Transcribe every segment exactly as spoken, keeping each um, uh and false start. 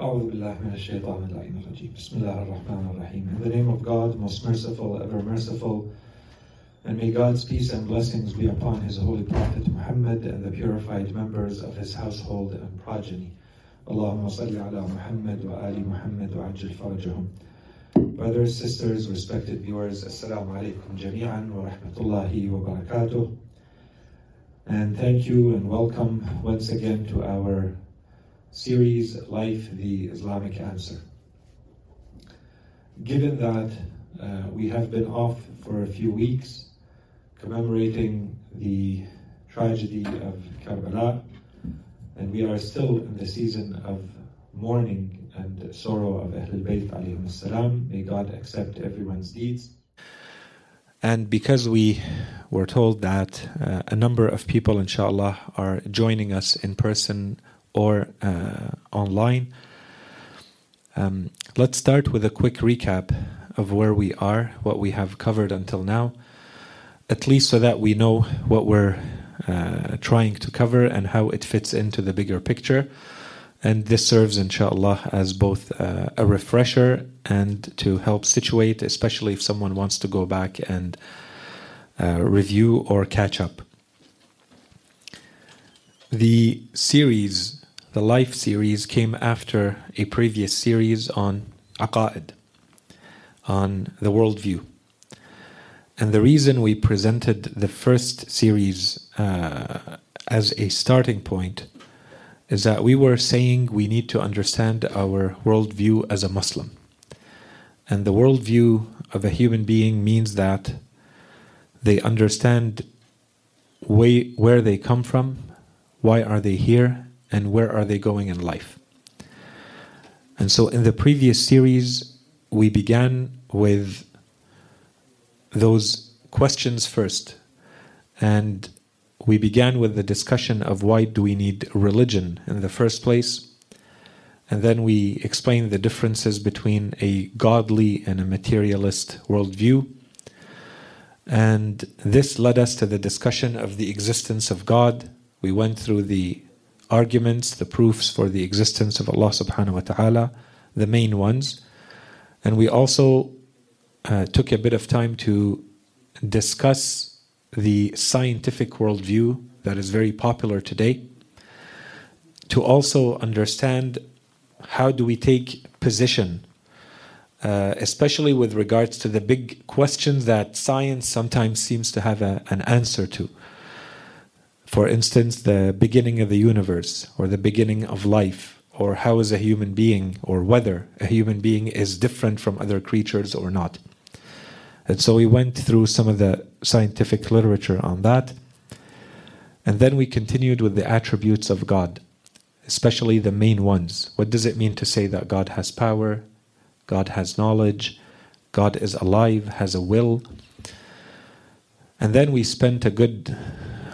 In the name of God, most merciful, ever merciful, and may God's peace and blessings be upon His holy Prophet Muhammad and the purified members of his household and progeny. Allahumma salli ala Muhammad wa ali Muhammad wa ajil farajahum. Brothers, sisters, respected viewers, assalamu alaikum jami'an wa rahmatullahi wa barakatuh. And thank you and welcome once again to our series, Life, the Islamic Answer. Given that uh, we have been off for a few weeks commemorating the tragedy of Karbala, and we are still in the season of mourning and sorrow of Ahlul Bayt alayhim salam. May God accept everyone's deeds. And because we were told that uh, a number of people, inshallah, are joining us in person or uh, online, um, let's start with a quick recap of where we are, what we have covered until now, at least so that we know what we're uh, trying to cover and how it fits into the bigger picture. And this serves, inshallah, as both uh, a refresher and to help situate, especially if someone wants to go back and uh, review or catch up. The series, the Life series, came after a previous series on Aqa'id, on the worldview. And the reason we presented the first series uh, as a starting point is that we were saying we need to understand our worldview as a Muslim. And the worldview of a human being means that they understand way, where they come from, why are they here, and where are they going in life. And so in the previous series, we began with those questions first. And we began with the discussion of why do we need religion in the first place. And then we explained the differences between a godly and a materialist worldview. And this led us to the discussion of the existence of God. We went through the arguments, the proofs for the existence of Allah subhanahu wa ta'ala, the main ones. And we also uh, took a bit of time to discuss the scientific worldview that is very popular today, to also understand how do we take position, uh, especially with regards to the big questions that science sometimes seems to have a, an answer to. For instance, the beginning of the universe, or the beginning of life, or how is a human being, or whether a human being is different from other creatures or not. And so we went through some of the scientific literature on that. And then we continued with the attributes of God, especially the main ones. What does it mean to say that God has power, God has knowledge, God is alive, has a will? And then we spent a good,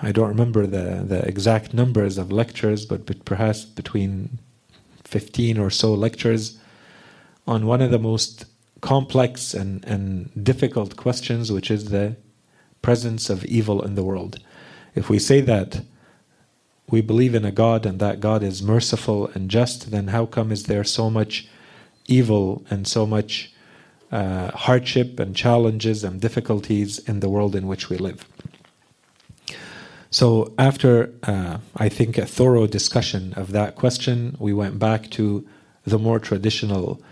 I don't remember the, the exact numbers of lectures, but, but perhaps between fifteen or so lectures on one of the most complex and, and difficult questions, which is the presence of evil in the world. If we say that we believe in a God and that God is merciful and just, then how come is there so much evil and so much uh, hardship and challenges and difficulties in the world in which we live? So after, uh, I think, a thorough discussion of that question, we went back to the more traditional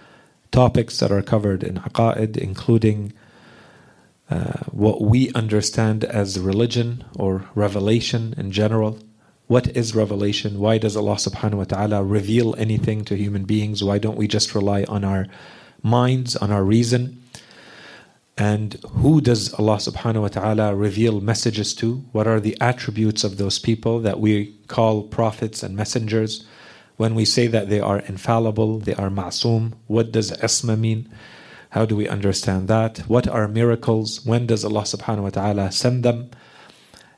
topics that are covered in Aqa'id, including uh, what we understand as religion or revelation in general. What is revelation? Why does Allah subhanahu wa ta'ala reveal anything to human beings? Why don't we just rely on our minds, on our reason? And who does Allah subhanahu wa ta'ala reveal messages to? What are the attributes of those people that we call prophets and messengers? When we say that they are infallible, they are ma'soom, what does isma mean? How do we understand that? What are miracles? When does Allah subhanahu wa ta'ala send them?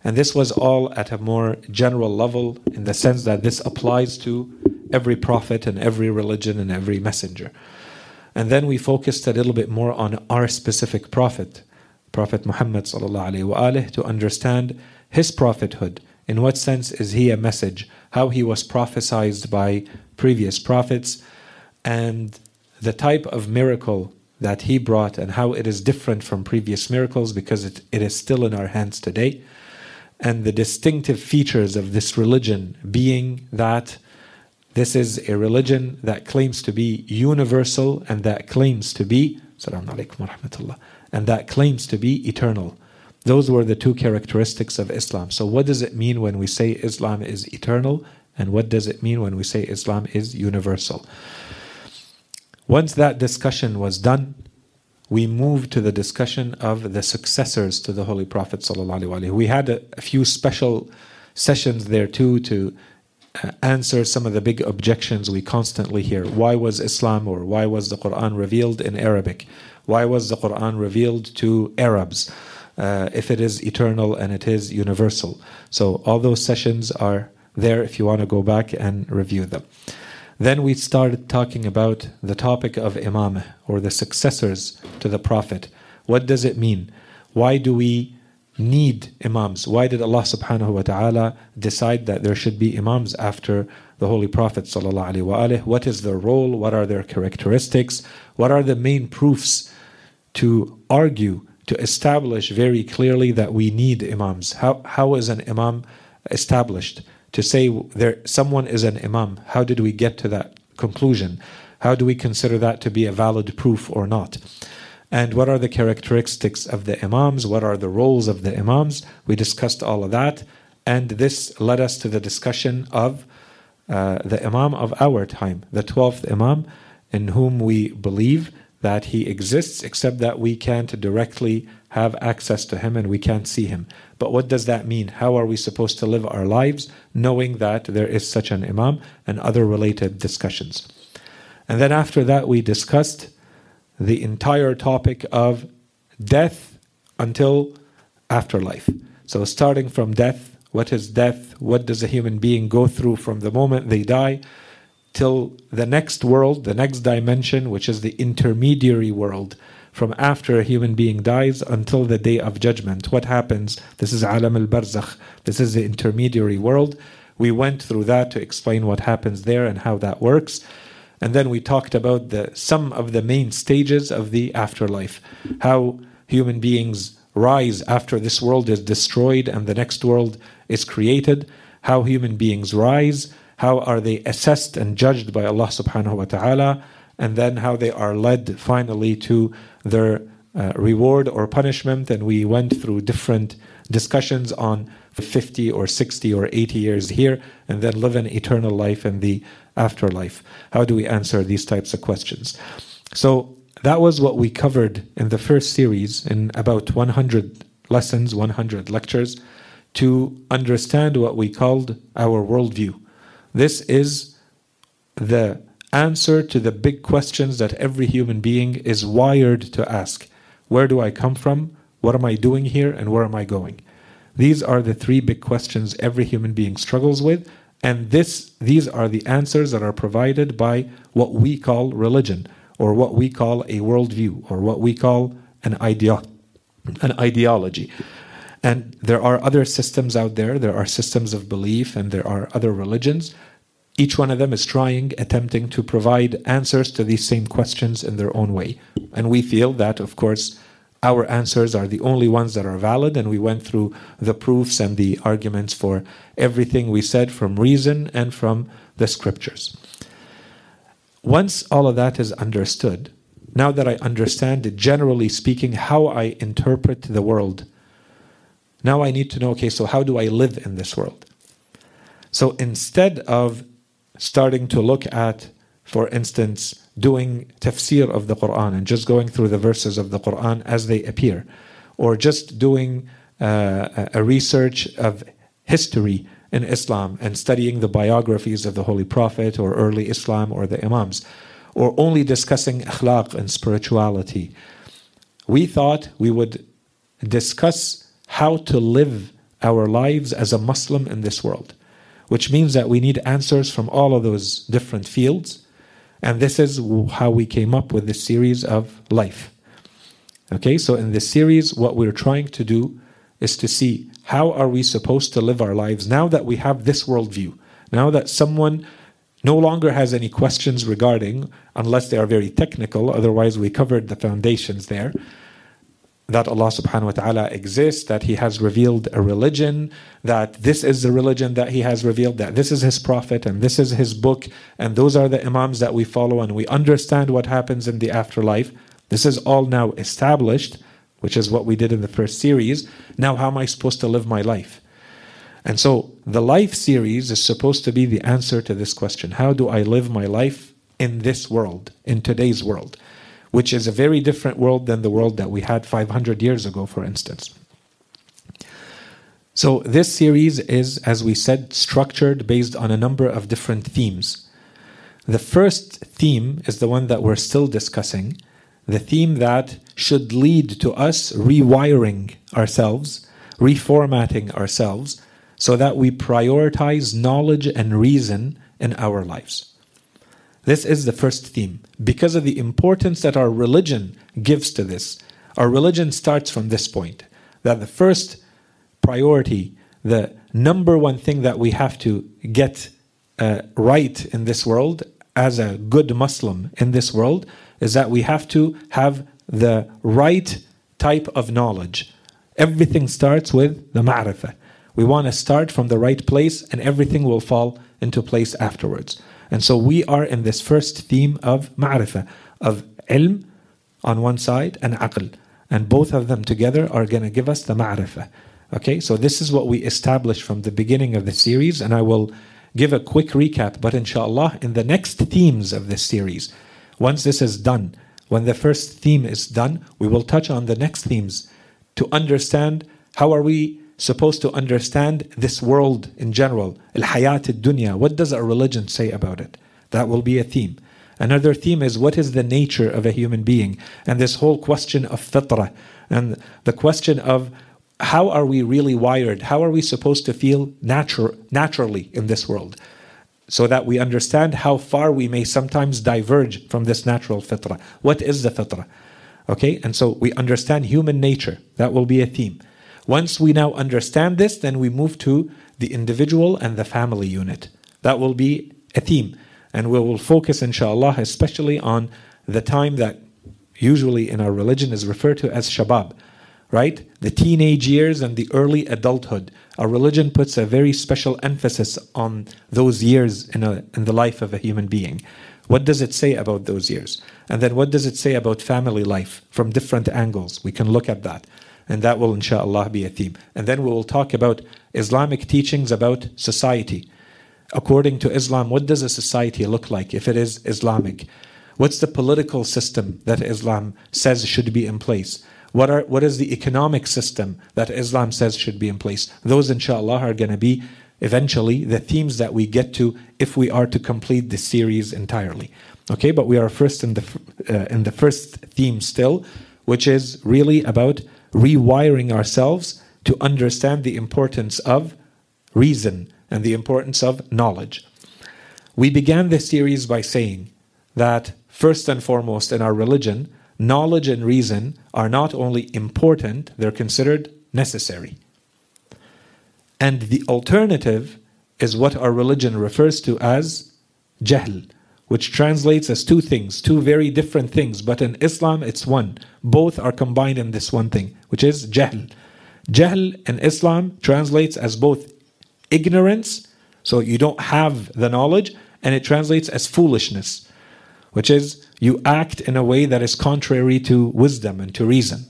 And this was all at a more general level, in the sense that this applies to every prophet and every religion and every messenger. And then we focused a little bit more on our specific prophet, Prophet Muhammad sallallahu alayhi wa alihi, to understand his prophethood. In what sense is he a message? How he was prophesied by previous prophets, and the type of miracle that he brought and how it is different from previous miracles, because it, it is still in our hands today, and the distinctive features of this religion being that this is a religion that claims to be universal and that claims to be Assalamu alaikum wa rahmatullah, and that claims to be eternal. Those were the two characteristics of Islam. So what does it mean when we say Islam is eternal, and what does it mean when we say Islam is universal? Once that discussion was done, we moved to the discussion of the successors to the Holy Prophet ﷺ. We had a, a few special sessions there too to uh, answer some of the big objections we constantly hear. Why was Islam, or why was the Quran revealed in Arabic? Why was the Quran revealed to Arabs uh, if it is eternal and it is universal? So all those sessions are there if you want to go back and review them. Then we started talking about the topic of Imamah, or the successors to the Prophet. What does it mean? Why do we need Imams? Why did Allah subhanahu wa ta'ala decide that there should be Imams after the Holy Prophet sallallahu alaihi wa alihi? What is their role? What are their characteristics? What are the main proofs to argue, to establish very clearly that we need Imams? How, how is an Imam established? To say there someone is an imam, how did we get to that conclusion? How do we consider that to be a valid proof or not? And what are the characteristics of the imams? What are the roles of the imams? We discussed all of that, and this led us to the discussion of uh, the imam of our time, the twelfth imam, in whom we believe that he exists, except that we can't directly have access to him and we can't see him. But what does that mean? How are we supposed to live our lives knowing that there is such an imam, and other related discussions? And then after that we discussed the entire topic of death until afterlife. So starting from death, what is death? What does a human being go through from the moment they die till the next world, the next dimension, which is the intermediary world, from after a human being dies until the day of judgment? What happens? This is Alam al-Barzakh. This is the intermediary world. We went through that to explain what happens there and how that works. And then we talked about the some of the main stages of the afterlife, how human beings rise after this world is destroyed and the next world is created, how human beings rise, how are they assessed and judged by Allah subhanahu wa ta'ala, and then how they are led finally to their uh, reward or punishment. And we went through different discussions on fifty or sixty or eighty years here, and then live an eternal life in the afterlife. How do we answer these types of questions? So that was what we covered in the first series, in about one hundred lessons, one hundred lectures, to understand what we called our worldview. This is the answer to the big questions that every human being is wired to ask. Where do I come from? What am I doing here? And where am I going? These are the three big questions every human being struggles with, and this, these are the answers that are provided by what we call religion, or what we call a worldview, or what we call an ideo- an ideology. And there are other systems out there. There are systems of belief, and there are other religions. Each one of them is trying, attempting to provide answers to these same questions in their own way. And we feel that, of course, our answers are the only ones that are valid, and we went through the proofs and the arguments for everything we said from reason and from the scriptures. Once all of that is understood, now that I understand, generally speaking, how I interpret the world, now I need to know, okay, so how do I live in this world? So instead of starting to look at, for instance, doing tafsir of the Qur'an and just going through the verses of the Qur'an as they appear, or just doing uh, a research of history in Islam and studying the biographies of the Holy Prophet or early Islam or the Imams, or only discussing akhlaq and spirituality, we thought we would discuss how to live our lives as a Muslim in this world, which means that we need answers from all of those different fields. And this is how we came up with this series of life. Okay, so in this series, what we're trying to do is to see how are we supposed to live our lives now that we have this worldview, now that someone no longer has any questions regarding, unless they are very technical, otherwise we covered the foundations there, that Allah subhanahu wa ta'ala exists, that He has revealed a religion, that this is the religion that He has revealed, that this is His prophet and this is His book, and those are the imams that we follow, and we understand what happens in the afterlife. This is all now established, which is what we did in the first series. Now how am I supposed to live my life? And so the life series is supposed to be the answer to this question. How do I live my life in this world, in today's world? Which is a very different world than the world that we had five hundred years ago, for instance. So this series is, as we said, structured based on a number of different themes. The first theme is the one that we're still discussing, the theme that should lead to us rewiring ourselves, reformatting ourselves, so that we prioritize knowledge and reason in our lives. This is the first theme, because of the importance that our religion gives to this. Our religion starts from this point, that the first priority, the number one thing that we have to get uh, right in this world, as a good Muslim in this world, is that we have to have the right type of knowledge. Everything starts with the ma'rifah. We want to start from the right place, and everything will fall into place afterwards. And so we are in this first theme of ma'rifah, of ilm on one side and aql. And both of them together are going to give us the ma'rifah. Okay, so this is what we established from the beginning of the series. And I will give a quick recap, but inshallah, in the next themes of this series, once this is done, when the first theme is done, we will touch on the next themes to understand how are we supposed to understand this world in general, al-hayat al-dunya. What does our religion say about it? That will be a theme. Another theme is what is the nature of a human being, and this whole question of fitrah, and the question of how are we really wired, how are we supposed to feel natu- naturally in this world, so that we understand how far we may sometimes diverge from this natural fitrah. What is the fitrah? Okay, and so we understand human nature. That will be a theme. Once we now understand this, then we move to the individual and the family unit. That will be a theme. And we will focus, inshallah, especially on the time that usually in our religion is referred to as shabab, right? The teenage years and the early adulthood. Our religion puts a very special emphasis on those years in, a, in the life of a human being. What does it say about those years? And then what does it say about family life from different angles? We can look at that. And that will, inshallah, be a theme. And then we will talk about Islamic teachings about society. According to Islam, what does a society look like if it is Islamic? What's the political system that Islam says should be in place? What are what is the economic system that Islam says should be in place? Those, inshallah, are going to be eventually the themes that we get to if we are to complete the series entirely. Okay, but we are first in the uh, in the first theme still, which is really about rewiring ourselves to understand the importance of reason and the importance of knowledge. We began this series by saying that first and foremost in our religion, knowledge and reason are not only important, they're considered necessary. And the alternative is what our religion refers to as jahl, which translates as two things, two very different things, but in Islam it's one. Both are combined in this one thing, which is jahl. Jahl in Islam translates as both ignorance, so you don't have the knowledge, and it translates as foolishness, which is you act in a way that is contrary to wisdom and to reason.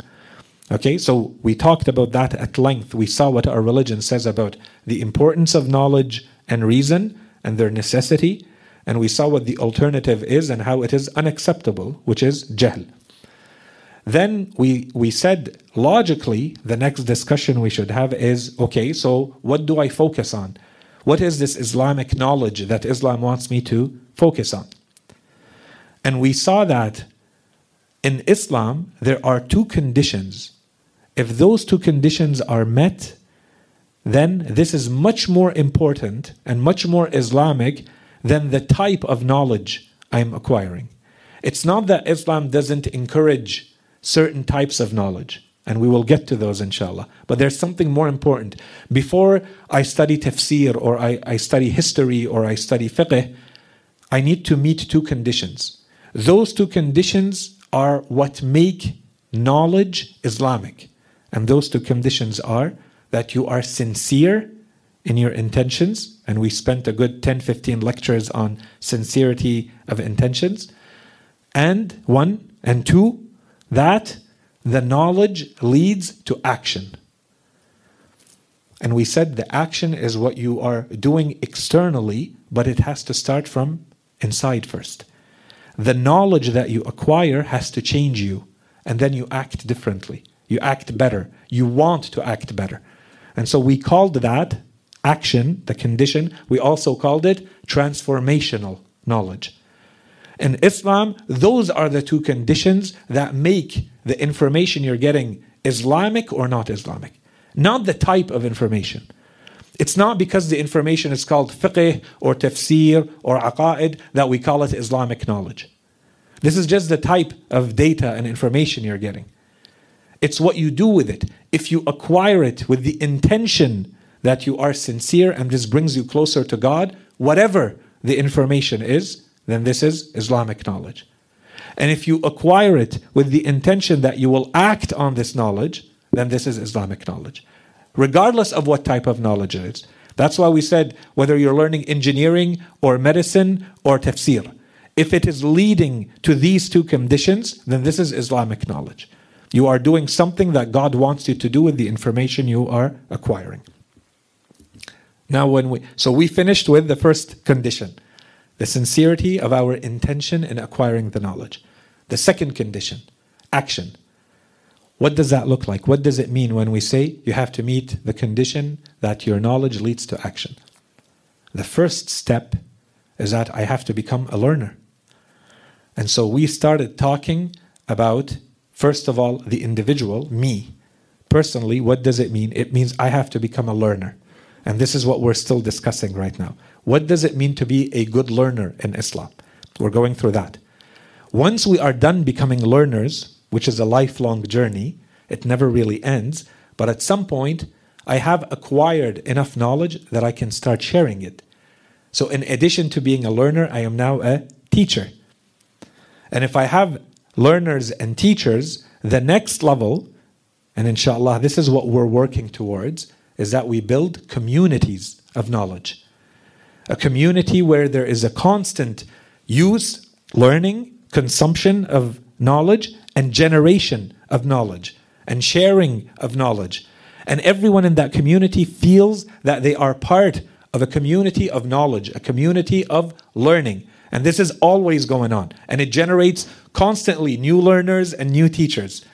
Okay, so we talked about that at length. We saw what our religion says about the importance of knowledge and reason and their necessity, and we saw what the alternative is and how it is unacceptable, which is jahl. Then we, we said, logically, the next discussion we should have is, okay, so what do I focus on? What is this Islamic knowledge that Islam wants me to focus on? And we saw that in Islam, there are two conditions. If those two conditions are met, then this is much more important and much more Islamic than the type of knowledge I'm acquiring. It's not that Islam doesn't encourage certain types of knowledge, and we will get to those inshallah, but there's something more important. Before I study tafsir, or I, I study history, or I study fiqh, I need to meet two conditions. Those two conditions are what make knowledge Islamic. And those two conditions are that you are sincere in your intentions, and we spent a good ten to fifteen lectures on sincerity of intentions, and one, and two, that the knowledge leads to action. And we said the action is what you are doing externally, but it has to start from inside first. The knowledge that you acquire has to change you, and then you act differently. You act better. You want to act better. And so we called that action, the condition. We also called it transformational knowledge. In Islam, those are the two conditions that make the information you're getting Islamic or not Islamic. Not the type of information. It's not because the information is called fiqh or tafsir or aqa'id that we call it Islamic knowledge. This is just the type of data and information you're getting. It's what you do with it. If you acquire it with the intention that you are sincere and this brings you closer to God, whatever the information is, then this is Islamic knowledge. And if you acquire it with the intention that you will act on this knowledge, then this is Islamic knowledge, regardless of what type of knowledge it is. That's why we said whether you're learning engineering or medicine or tafsir, if it is leading to these two conditions, then this is Islamic knowledge. You are doing something that God wants you to do with the information you are acquiring. Now, when we so we finished with the first condition, the sincerity of our intention in acquiring the knowledge. The second condition, action. What does that look like? What does it mean when we say you have to meet the condition that your knowledge leads to action? The first step is that I have to become a learner. And so we started talking about, first of all, the individual, me. Personally, what does it mean? It means I have to become a learner. And this is what we're still discussing right now. What does it mean to be a good learner in Islam? We're going through that. Once we are done becoming learners, which is a lifelong journey, it never really ends, but at some point, I have acquired enough knowledge that I can start sharing it. So in addition to being a learner, I am now a teacher. And if I have learners and teachers, the next level, and inshallah, this is what we're working towards, is that we build communities of knowledge. A community where there is a constant use, learning, consumption of knowledge, and generation of knowledge, and sharing of knowledge. And everyone in that community feels that they are part of a community of knowledge, a community of learning. And this is always going on. And it generates constantly new learners and new teachers.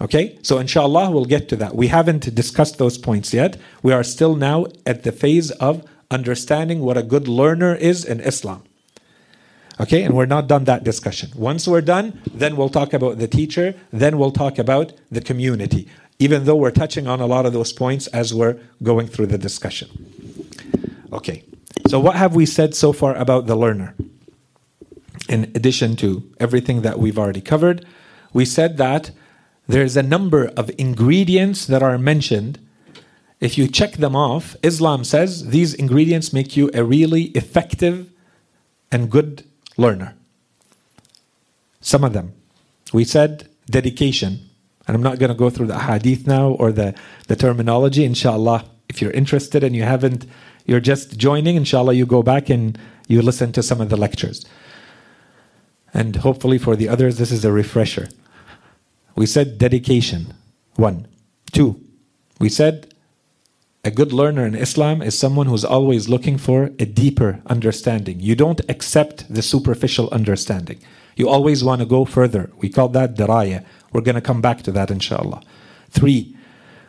Okay, so inshallah we'll get to that. We haven't discussed those points yet. We are still now at the phase of understanding what a good learner is in Islam. Okay, and we're not done that discussion. Once we're done, then we'll talk about the teacher, then we'll talk about the community, even though we're touching on a lot of those points as we're going through the discussion. Okay, so what have we said so far about the learner? In addition to everything that we've already covered, we said that there's a number of ingredients that are mentioned. If you check them off, Islam says these ingredients make you a really effective and good learner. Some of them. We said dedication. And I'm not going to go through the hadith now or the, the terminology. Inshallah, if you're interested and you haven't, you're just joining, inshallah, you go back and you listen to some of the lectures. And hopefully for the others, this is a refresher. We said dedication, one. Two, we said a good learner in Islam is someone who's always looking for a deeper understanding. You don't accept the superficial understanding. You always want to go further. We call that diraya. We're going to come back to that inshallah. Three,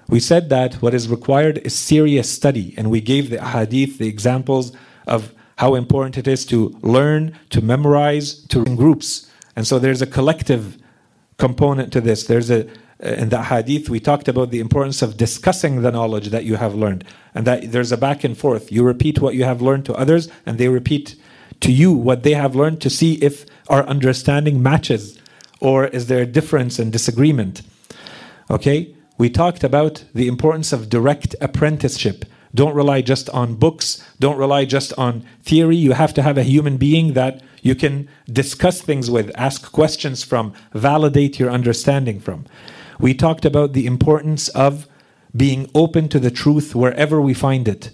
we said that what is required is serious study. And we gave the hadith, the examples of how important it is to learn, to memorize, to in groups. And so there's a collective component to this. There's a in the hadith we talked about the importance of discussing the knowledge that you have learned, and that there's a back and forth. You repeat what you have learned to others, and they repeat to you what they have learned to see if our understanding matches, or is there a difference and disagreement. Okay, we talked about the importance of direct apprenticeship. Don't rely just on books. Don't rely just on theory. You have to have a human being that you can discuss things with, ask questions from, validate your understanding from. We talked about the importance of being open to the truth wherever we find it,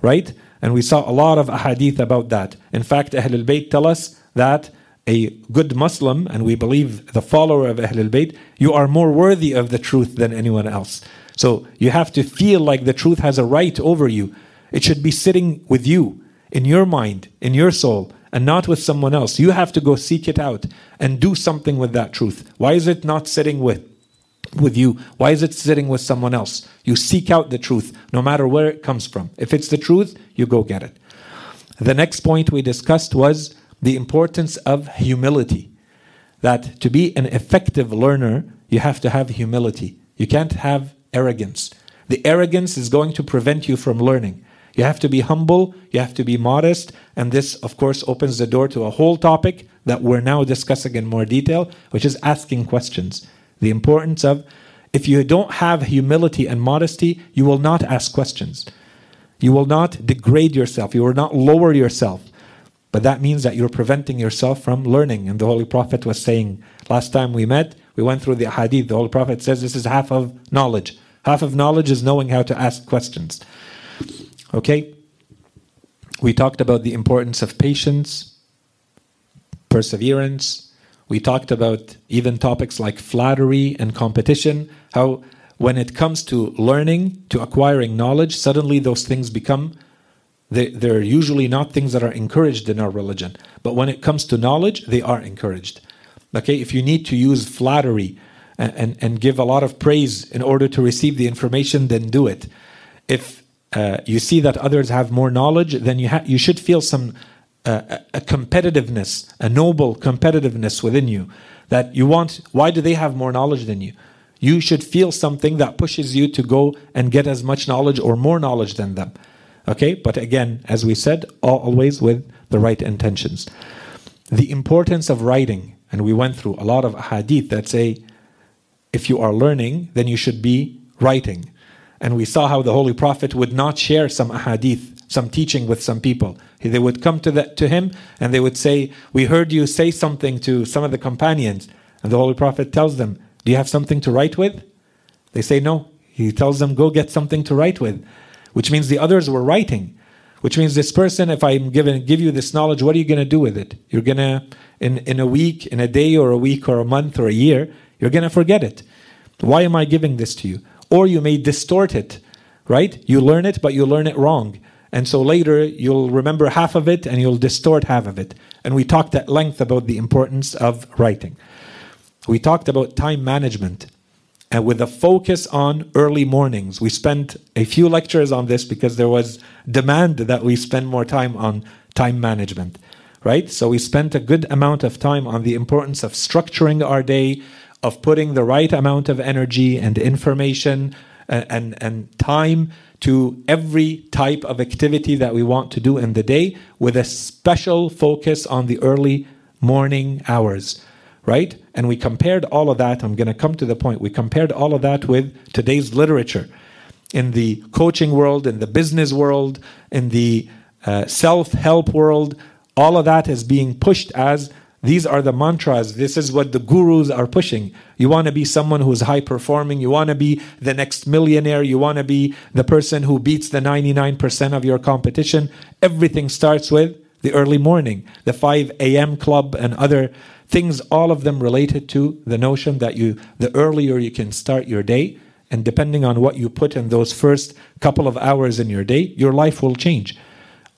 right? And we saw a lot of ahadith about that. In fact, Ahlul Bayt tell us that a good Muslim, and we believe the follower of Ahlul Bayt, you are more worthy of the truth than anyone else. So you have to feel like the truth has a right over you. It should be sitting with you, in your mind, in your soul, and not with someone else. You have to go seek it out and do something with that truth. Why is it not sitting with with you? Why is it sitting with someone else? You seek out the truth, no matter where it comes from. If it's the truth, you go get it. The next point we discussed was the importance of humility. That to be an effective learner, you have to have humility. You can't have arrogance. The arrogance is going to prevent you from learning. You have to be humble, you have to be modest, and this, of course, opens the door to a whole topic that we're now discussing in more detail, which is asking questions. The importance of, if you don't have humility and modesty, you will not ask questions. You will not degrade yourself, you will not lower yourself. But that means that you're preventing yourself from learning. And the Holy Prophet was saying, last time we met, we went through the hadith. The Holy Prophet says this is half of knowledge. Half of knowledge is knowing how to ask questions. Okay? We talked about the importance of patience, perseverance. We talked about even topics like flattery and competition. How when it comes to learning, to acquiring knowledge, suddenly those things become, They, they're usually not things that are encouraged in our religion. But when it comes to knowledge, they are encouraged. Okay, if you need to use flattery and, and, and give a lot of praise in order to receive the information, then do it. If uh, you see that others have more knowledge, then you, ha- you should feel some uh, a competitiveness, a noble competitiveness within you. That you want, why do they have more knowledge than you? You should feel something that pushes you to go and get as much knowledge or more knowledge than them. Okay, but again, as we said, always with the right intentions. The importance of writing, and we went through a lot of hadith that say, if you are learning, then you should be writing. And we saw how the Holy Prophet would not share some hadith, some teaching with some people. They would come to, the, to him and they would say, we heard you say something to some of the companions. And the Holy Prophet tells them, do you have something to write with? They say no. He tells them, go get something to write with. Which means the others were writing. Which means this person, if I'm given give you this knowledge, what are you going to do with it? You're going to, in, in a week, in a day or a week or a month or a year, you're going to forget it. Why am I giving this to you? Or you may distort it, right? You learn it, but you learn it wrong. And so later, you'll remember half of it and you'll distort half of it. And we talked at length about the importance of writing. We talked about time management. And with a focus on early mornings. We spent a few lectures on this because there was demand that we spend more time on time management, right? So we spent a good amount of time on the importance of structuring our day, of putting the right amount of energy and information and, and, and time to every type of activity that we want to do in the day with a special focus on the early morning hours. Right? And we compared all of that. I'm going to come to the point. We compared all of that with today's literature in the coaching world, in the business world, in the uh, self-help world. All of that is being pushed as these are the mantras. This is what the gurus are pushing. You want to be someone who's high-performing. You want to be the next millionaire. You want to be the person who beats the ninety-nine percent of your competition. Everything starts with the early morning, the five a.m. club and other things, all of them related to the notion that you, the earlier you can start your day, and depending on what you put in those first couple of hours in your day, your life will change.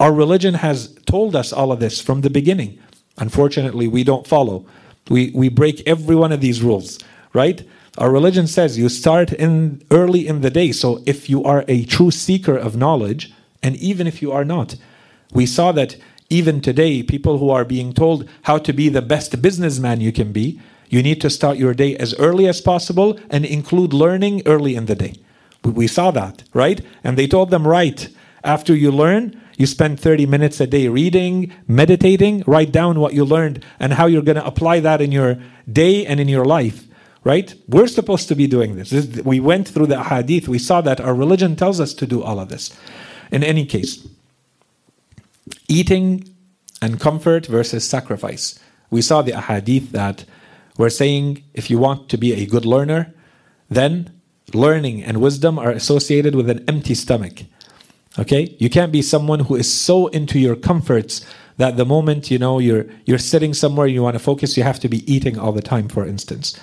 Our religion has told us all of this from the beginning. Unfortunately, we don't follow. We we break every one of these rules, right? Our religion says you start in early in the day. So if you are a true seeker of knowledge, and even if you are not, we saw that even today, people who are being told how to be the best businessman you can be, you need to start your day as early as possible and include learning early in the day. We saw that, right? And they told them, right, after you learn, you spend thirty minutes a day reading, meditating, write down what you learned and how you're going to apply that in your day and in your life, right? We're supposed to be doing this. We went through the hadith. We saw that our religion tells us to do all of this. In any case, eating and comfort versus sacrifice. We saw the ahadith that were saying if you want to be a good learner, then learning and wisdom are associated with an empty stomach. Okay? You can't be someone who is so into your comforts that the moment you know you're you're sitting somewhere and you want to focus, you have to be eating all the time, for instance.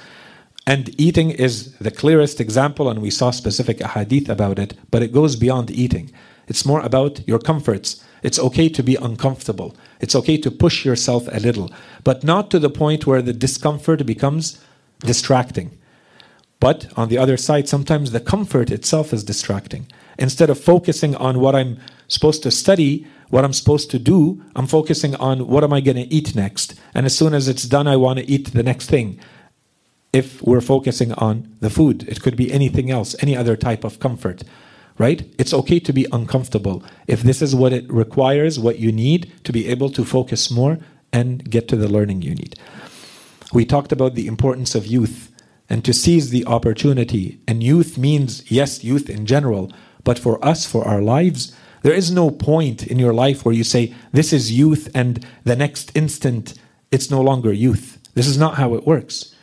And eating is the clearest example, and we saw specific ahadith about it, but it goes beyond eating. It's more about your comforts. It's okay to be uncomfortable. It's okay to push yourself a little, but not to the point where the discomfort becomes distracting. But on the other side, sometimes the comfort itself is distracting. Instead of focusing on what I'm supposed to study, what I'm supposed to do, I'm focusing on what am I going to eat next. And as soon as it's done, I want to eat the next thing. If we're focusing on the food, it could be anything else, any other type of comfort, right? It's okay to be uncomfortable if this is what it requires, what you need to be able to focus more and get to the learning you need. We talked about the importance of youth and to seize the opportunity. And youth means, yes, youth in general, but for us, for our lives, there is no point in your life where you say, this is youth, and the next instant, it's no longer youth. This is not how it works.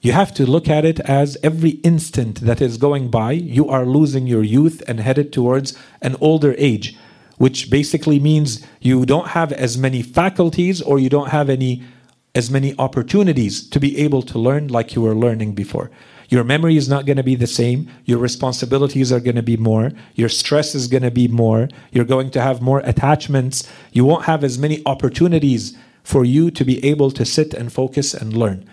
You have to look at it as every instant that is going by, you are losing your youth and headed towards an older age, which basically means you don't have as many faculties or you don't have any as many opportunities to be able to learn like you were learning before. Your memory is not going to be the same. Your responsibilities are going to be more. Your stress is going to be more. You're going to have more attachments. You won't have as many opportunities for you to be able to sit and focus and learn.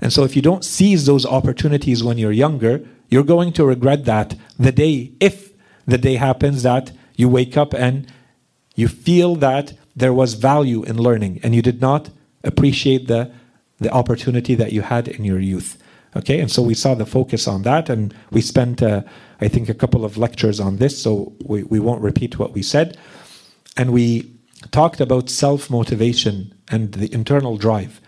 And so if you don't seize those opportunities when you're younger, you're going to regret that the day, if the day happens that you wake up and you feel that there was value in learning and you did not appreciate the, the opportunity that you had in your youth. Okay, and so we saw the focus on that, and we spent, uh, I think, a couple of lectures on this, so we, we won't repeat what we said. And we talked about self-motivation and the internal drive.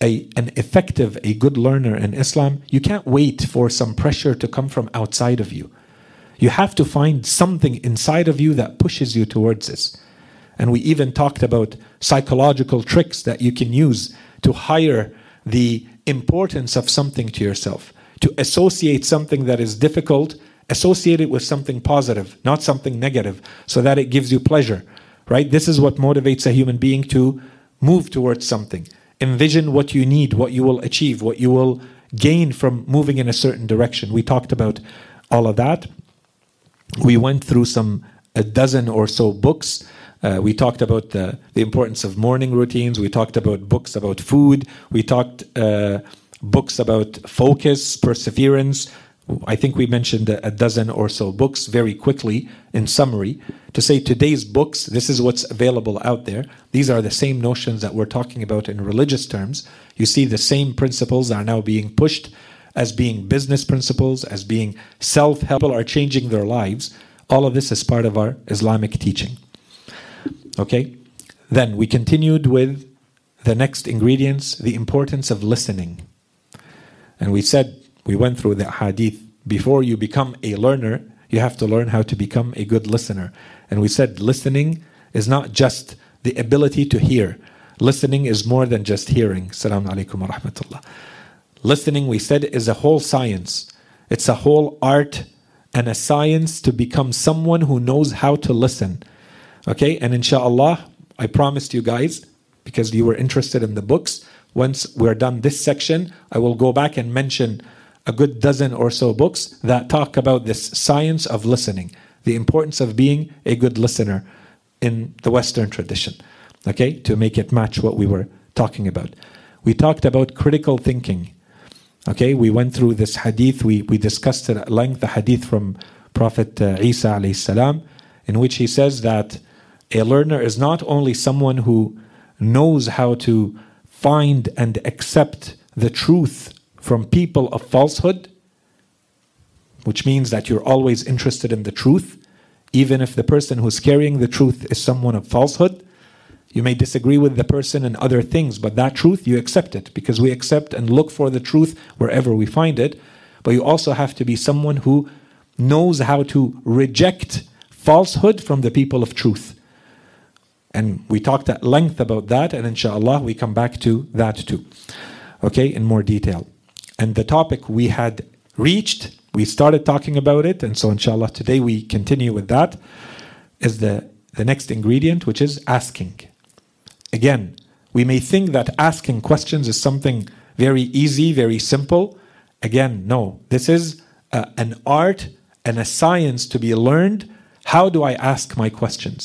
A, an effective, a good learner in Islam, you can't wait for some pressure to come from outside of you. You have to find something inside of you that pushes you towards this. And we even talked about psychological tricks that you can use to hire the importance of something to yourself, to associate something that is difficult, associate it with something positive, not something negative, so that it gives you pleasure, right? This is what motivates a human being to move towards something. Envision what you need, what you will achieve, what you will gain from moving in a certain direction. We talked about all of that. We went through some a dozen or so books. Uh, we talked about the, the importance of morning routines. We talked about books about food. We talked uh, books about focus, perseverance. I think we mentioned a dozen or so books very quickly in summary to say today's books, this is what's available out there. These are the same notions that we're talking about in religious terms. You see the same principles are now being pushed as being business principles, as being self-help, are changing their lives. All of this is part of our Islamic teaching. Okay, then we continued with the next ingredients, the importance of listening. And we said, we went through the hadith. Before you become a learner, you have to learn how to become a good listener. And we said listening is not just the ability to hear. Listening is more than just hearing. Assalamu alaikum wa rahmatullah. Listening, we said, is a whole science. It's a whole art and a science to become someone who knows how to listen. Okay, and inshallah, I promised you guys, because you were interested in the books, once we're done this section, I will go back and mention a good dozen or so books that talk about this science of listening, the importance of being a good listener in the Western tradition, okay, to make it match what we were talking about. We talked about critical thinking, okay, we went through this hadith, we, we discussed it at length, the hadith from Prophet uh, Isa alayhi salam, in which he says that a learner is not only someone who knows how to find and accept the truth from people of falsehood, which means that you're always interested in the truth, even if the person who's carrying the truth is someone of falsehood. You may disagree with the person and other things, but that truth, you accept it, because we accept and look for the truth wherever we find it. But you also have to be someone who knows how to reject falsehood from the people of truth. And we talked at length about that, and inshaAllah we come back to that too, okay, in more detail. And the topic we had reached, we started talking about it, and so inshaAllah today we continue with that, is the, the next ingredient, which is asking. Again, we may think that asking questions is something very easy, very simple. Again, no, this is uh, an art and a science to be learned. How do I ask my questions?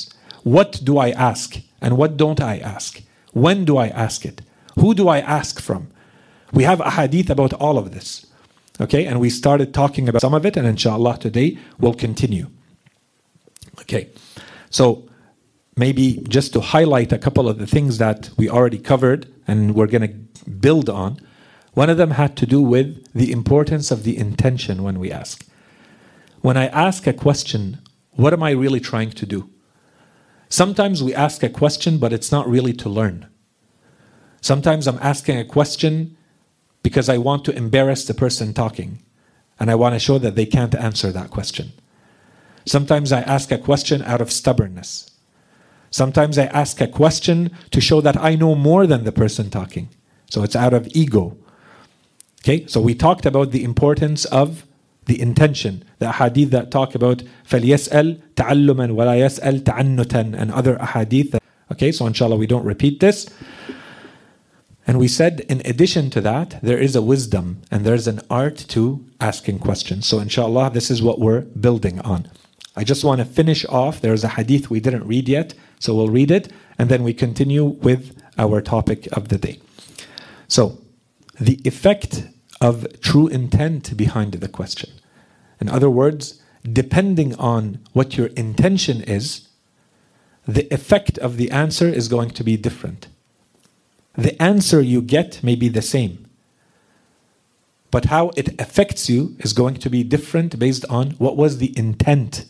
What do I ask and what don't I ask? When do I ask it? Who do I ask from? We have a hadith about all of this. Okay, and we started talking about some of it, and inshallah today we'll continue. Okay, so maybe just to highlight a couple of the things that we already covered and we're going to build on. One of them had to do with the importance of the intention when we ask. When I ask a question, what am I really trying to do? Sometimes we ask a question, but it's not really to learn. Sometimes I'm asking a question because I want to embarrass the person talking, and I want to show that they can't answer that question. Sometimes I ask a question out of stubbornness. Sometimes I ask a question to show that I know more than the person talking. So it's out of ego. Okay, so we talked about the importance of the intention, the hadith that talk about فَلْيَسْأَلْ تَعَلُّمًا وَلَا يَسْأَلْ تَعَنُّتًا and other hadith. Okay, so inshallah we don't repeat this. And we said in addition to that, there is a wisdom and there is an art to asking questions. So inshallah this is what we're building on. I just want to finish off, there is a hadith we didn't read yet, so we'll read it and then we continue with our topic of the day. So, the effect of true intent behind the question. In other words, depending on what your intention is, the effect of the answer is going to be different. The answer you get may be the same, but how it affects you is going to be different based on what was the intent,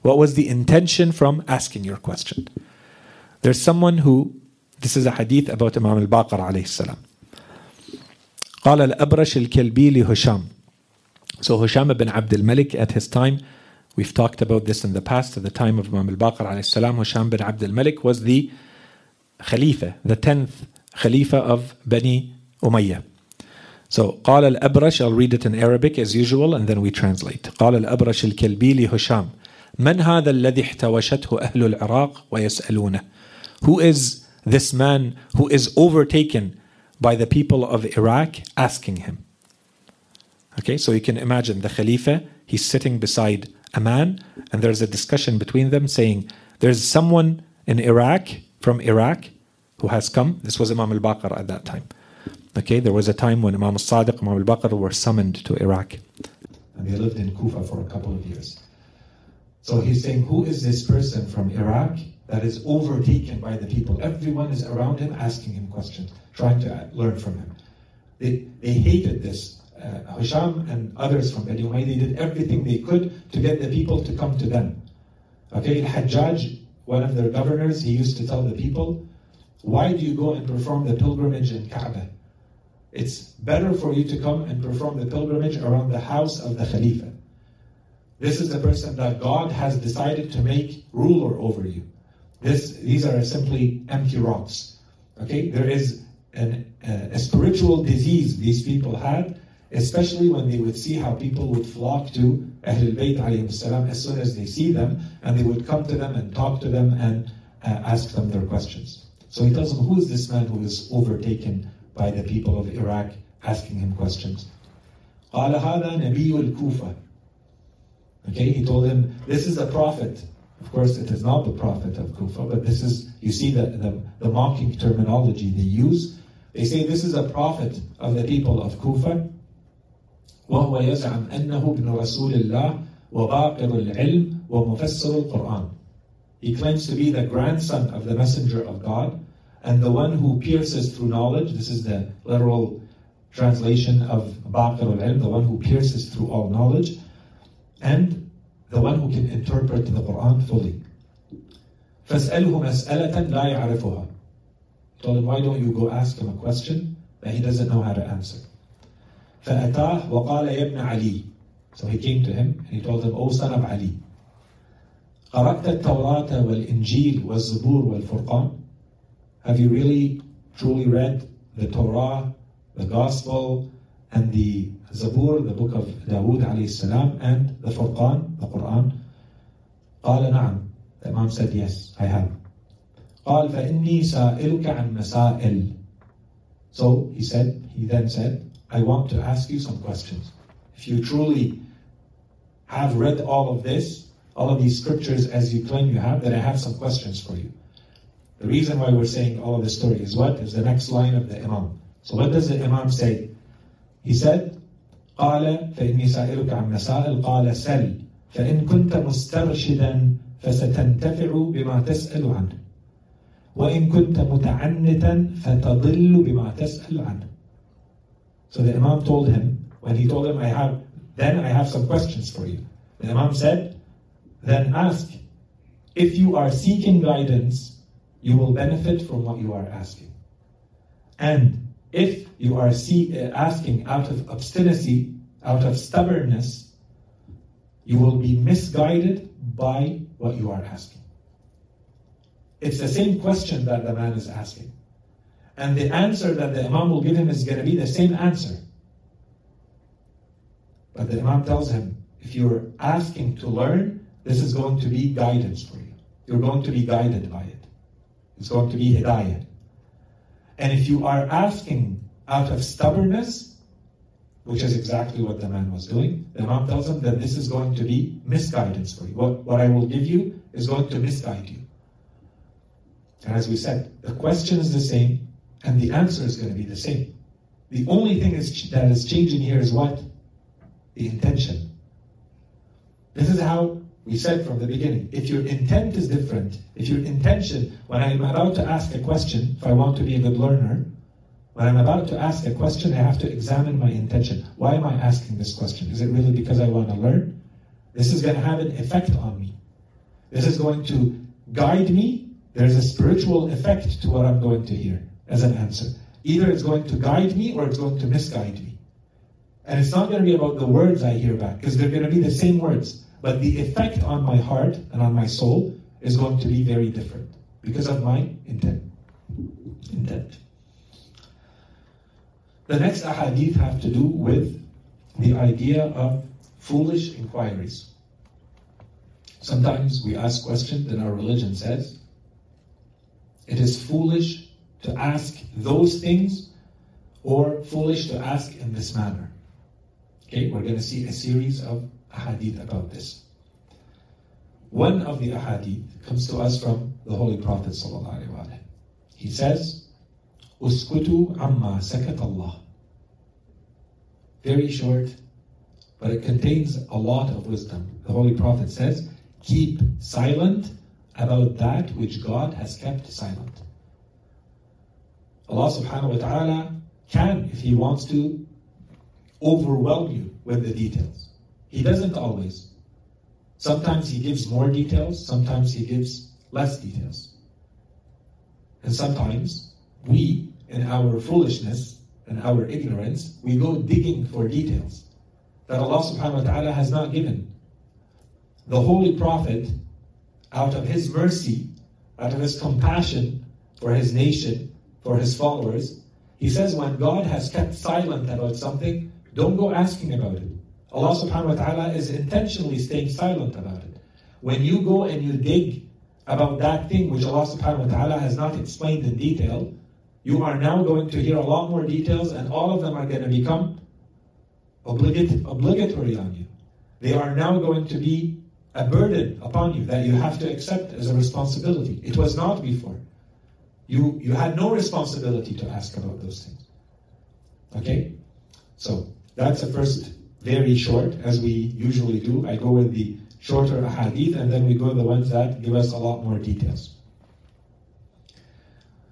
what was the intention from asking your question. There's someone who, this is a hadith about Imam al-Baqir alayhi salam. قال الأبرش الكلبي لهشام. So Hisham ibn Abdul Malik at his time, we've talked about this in the past, at the time of Imam al-Baqir alayhi salam, Hisham ibn Abdul Malik was the Khalifa, the tenth Khalifa of Bani Umayyah. So قال الأبرش, I'll read it in Arabic as usual and then we translate. قال الأبرش الكلبي لهشام من هذا الذي احتوشته أهل العراق ويسألونه. Who is this man who is overtaken by the people of Iraq asking him? Okay, so you can imagine the Khalifa, he's sitting beside a man and there's a discussion between them saying, there's someone in Iraq, from Iraq, who has come. This was Imam al-Baqir at that time. Okay, there was a time when Imam al-Sadiq, Imam al-Baqir were summoned to Iraq. And they lived in Kufa for a couple of years. So he's saying, who is this person from Iraq that is overtaken by the people? Everyone is around him asking him questions, trying to learn from him. They, they hated this. Uh, Hisham and others from Bani Umayyah, they did everything they could to get the people to come to them. Okay, Hajjaj, one of their governors, he used to tell the people, why do you go and perform the pilgrimage in Kaaba? It's better for you to come and perform the pilgrimage around the house of the Khalifa. This is the person that God has decided to make ruler over you. This, these are simply empty rocks. Okay, there is an, uh, a spiritual disease these people had, especially when they would see how people would flock to Ahlul Bayt alayhi salam as soon as they see them, and they would come to them and talk to them and uh, ask them their questions. So he tells them, who is this man who is overtaken by the people of Iraq asking him questions? قال هذا نبي الكوفة. Okay, he told him, this is a prophet. Of course, it is not the prophet of Kufa, but this is, you see the, the, the mocking terminology they use. They say, this is a prophet of the people of Kufa. وَهُوَ يَزْعَمْ أَنَّهُ بْنُ رَسُولِ اللَّهِ وَبَاقِرُ الْعِلْمِ وَمُفَسِّرُ الْقُرْآنِ. He claims to be the grandson of the messenger of God and the one who pierces through knowledge. This is the literal translation of بَاقِرُ الْعِلْمِ, the one who pierces through all knowledge. And the one who can interpret the Quran fully. فَاسْأَلْهُ مَسْأَلَةً لَا يَعْرِفُهَا. He told him, why don't you go ask him a question that he doesn't know how to answer? فَأَتَاهُ وَقَالَ يَا ابْنَ عَلِي. So he came to him and he told him, O son of Ali. قرأت التوراة والإنجيل والزبور والفرقان. Have you really truly read the Torah, the Gospel, and the Zabur, the book of Dawood alayhi salam, and the Furqan, the Quran? قال نعم. The Imam said, yes, I have. قال فإني سائلك عن مسائل. So he said, he then said, I want to ask you some questions. If you truly have read all of this, all of these scriptures as you claim you have, then I have some questions for you. The reason why we're saying all of this story is what? Is the next line of the Imam. So what does the Imam say? He said, قال فإني سائلك عن مسائل قال سل فإن كنت مسترشدا فستنتفع بما تسأل عنه وإن كنت متعنتا فتضل بما تسأل عنه. So the Imam told him, when he told him, I have, then I have some questions for you. The Imam said, then ask. If you are seeking guidance, you will benefit from what you are asking. And if you are see, uh, asking out of obstinacy, out of stubbornness, you will be misguided by what you are asking. It's the same question that the man is asking. And the answer that the Imam will give him is going to be the same answer. But the Imam tells him, if you're asking to learn, this is going to be guidance for you. You're going to be guided by it. It's going to be hidayah. And if you are asking out of stubbornness, which is exactly what the man was doing, the Imam tells him that this is going to be misguidance for you. What, what I will give you is going to misguide you. And as we said, the question is the same, and the answer is going to be the same. The only thing is, that is changing here is what? The intention. This is how we said from the beginning. If your intent is different, if your intention, when I'm about to ask a question, if I want to be a good learner, when I'm about to ask a question, I have to examine my intention. Why am I asking this question? Is it really because I want to learn? This is going to have an effect on me. This is going to guide me. There's a spiritual effect to what I'm going to hear as an answer. Either it's going to guide me or it's going to misguide me. And it's not going to be about the words I hear back, because they're going to be the same words. But the effect on my heart and on my soul is going to be very different because of my intent. Intent. The next ahadith have to do with the idea of foolish inquiries. Sometimes we ask questions that our religion says it is foolish to ask those things, or foolish to ask in this manner. Okay, we're going to see a series of ahadith about this. One of the ahadith comes to us from the Holy Prophet sallallahu alaihi wasallam. He says, "Uskutu amma sakat Allah." Very short, but it contains a lot of wisdom. The Holy Prophet says, "Keep silent about that which God has kept silent." Allah subhanahu wa ta'ala can, if He wants to, overwhelm you with the details. He doesn't always. Sometimes He gives more details, sometimes He gives less details. And sometimes we, in our foolishness and our ignorance, we go digging for details that Allah subhanahu wa ta'ala has not given. The Holy Prophet, out of his mercy, out of his compassion for his nation, for his followers, he says when God has kept silent about something, don't go asking about it. Allah subhanahu wa ta'ala is intentionally staying silent about it. When you go and you dig about that thing which Allah subhanahu wa ta'ala has not explained in detail, you are now going to hear a lot more details, and all of them are going to become obligate, obligatory on you. They are now going to be a burden upon you that you have to accept as a responsibility. It was not before. You you had no responsibility to ask about those things. Okay? So that's the first, very short, as we usually do. I go with the shorter ahadith, and then we go with the ones that give us a lot more details.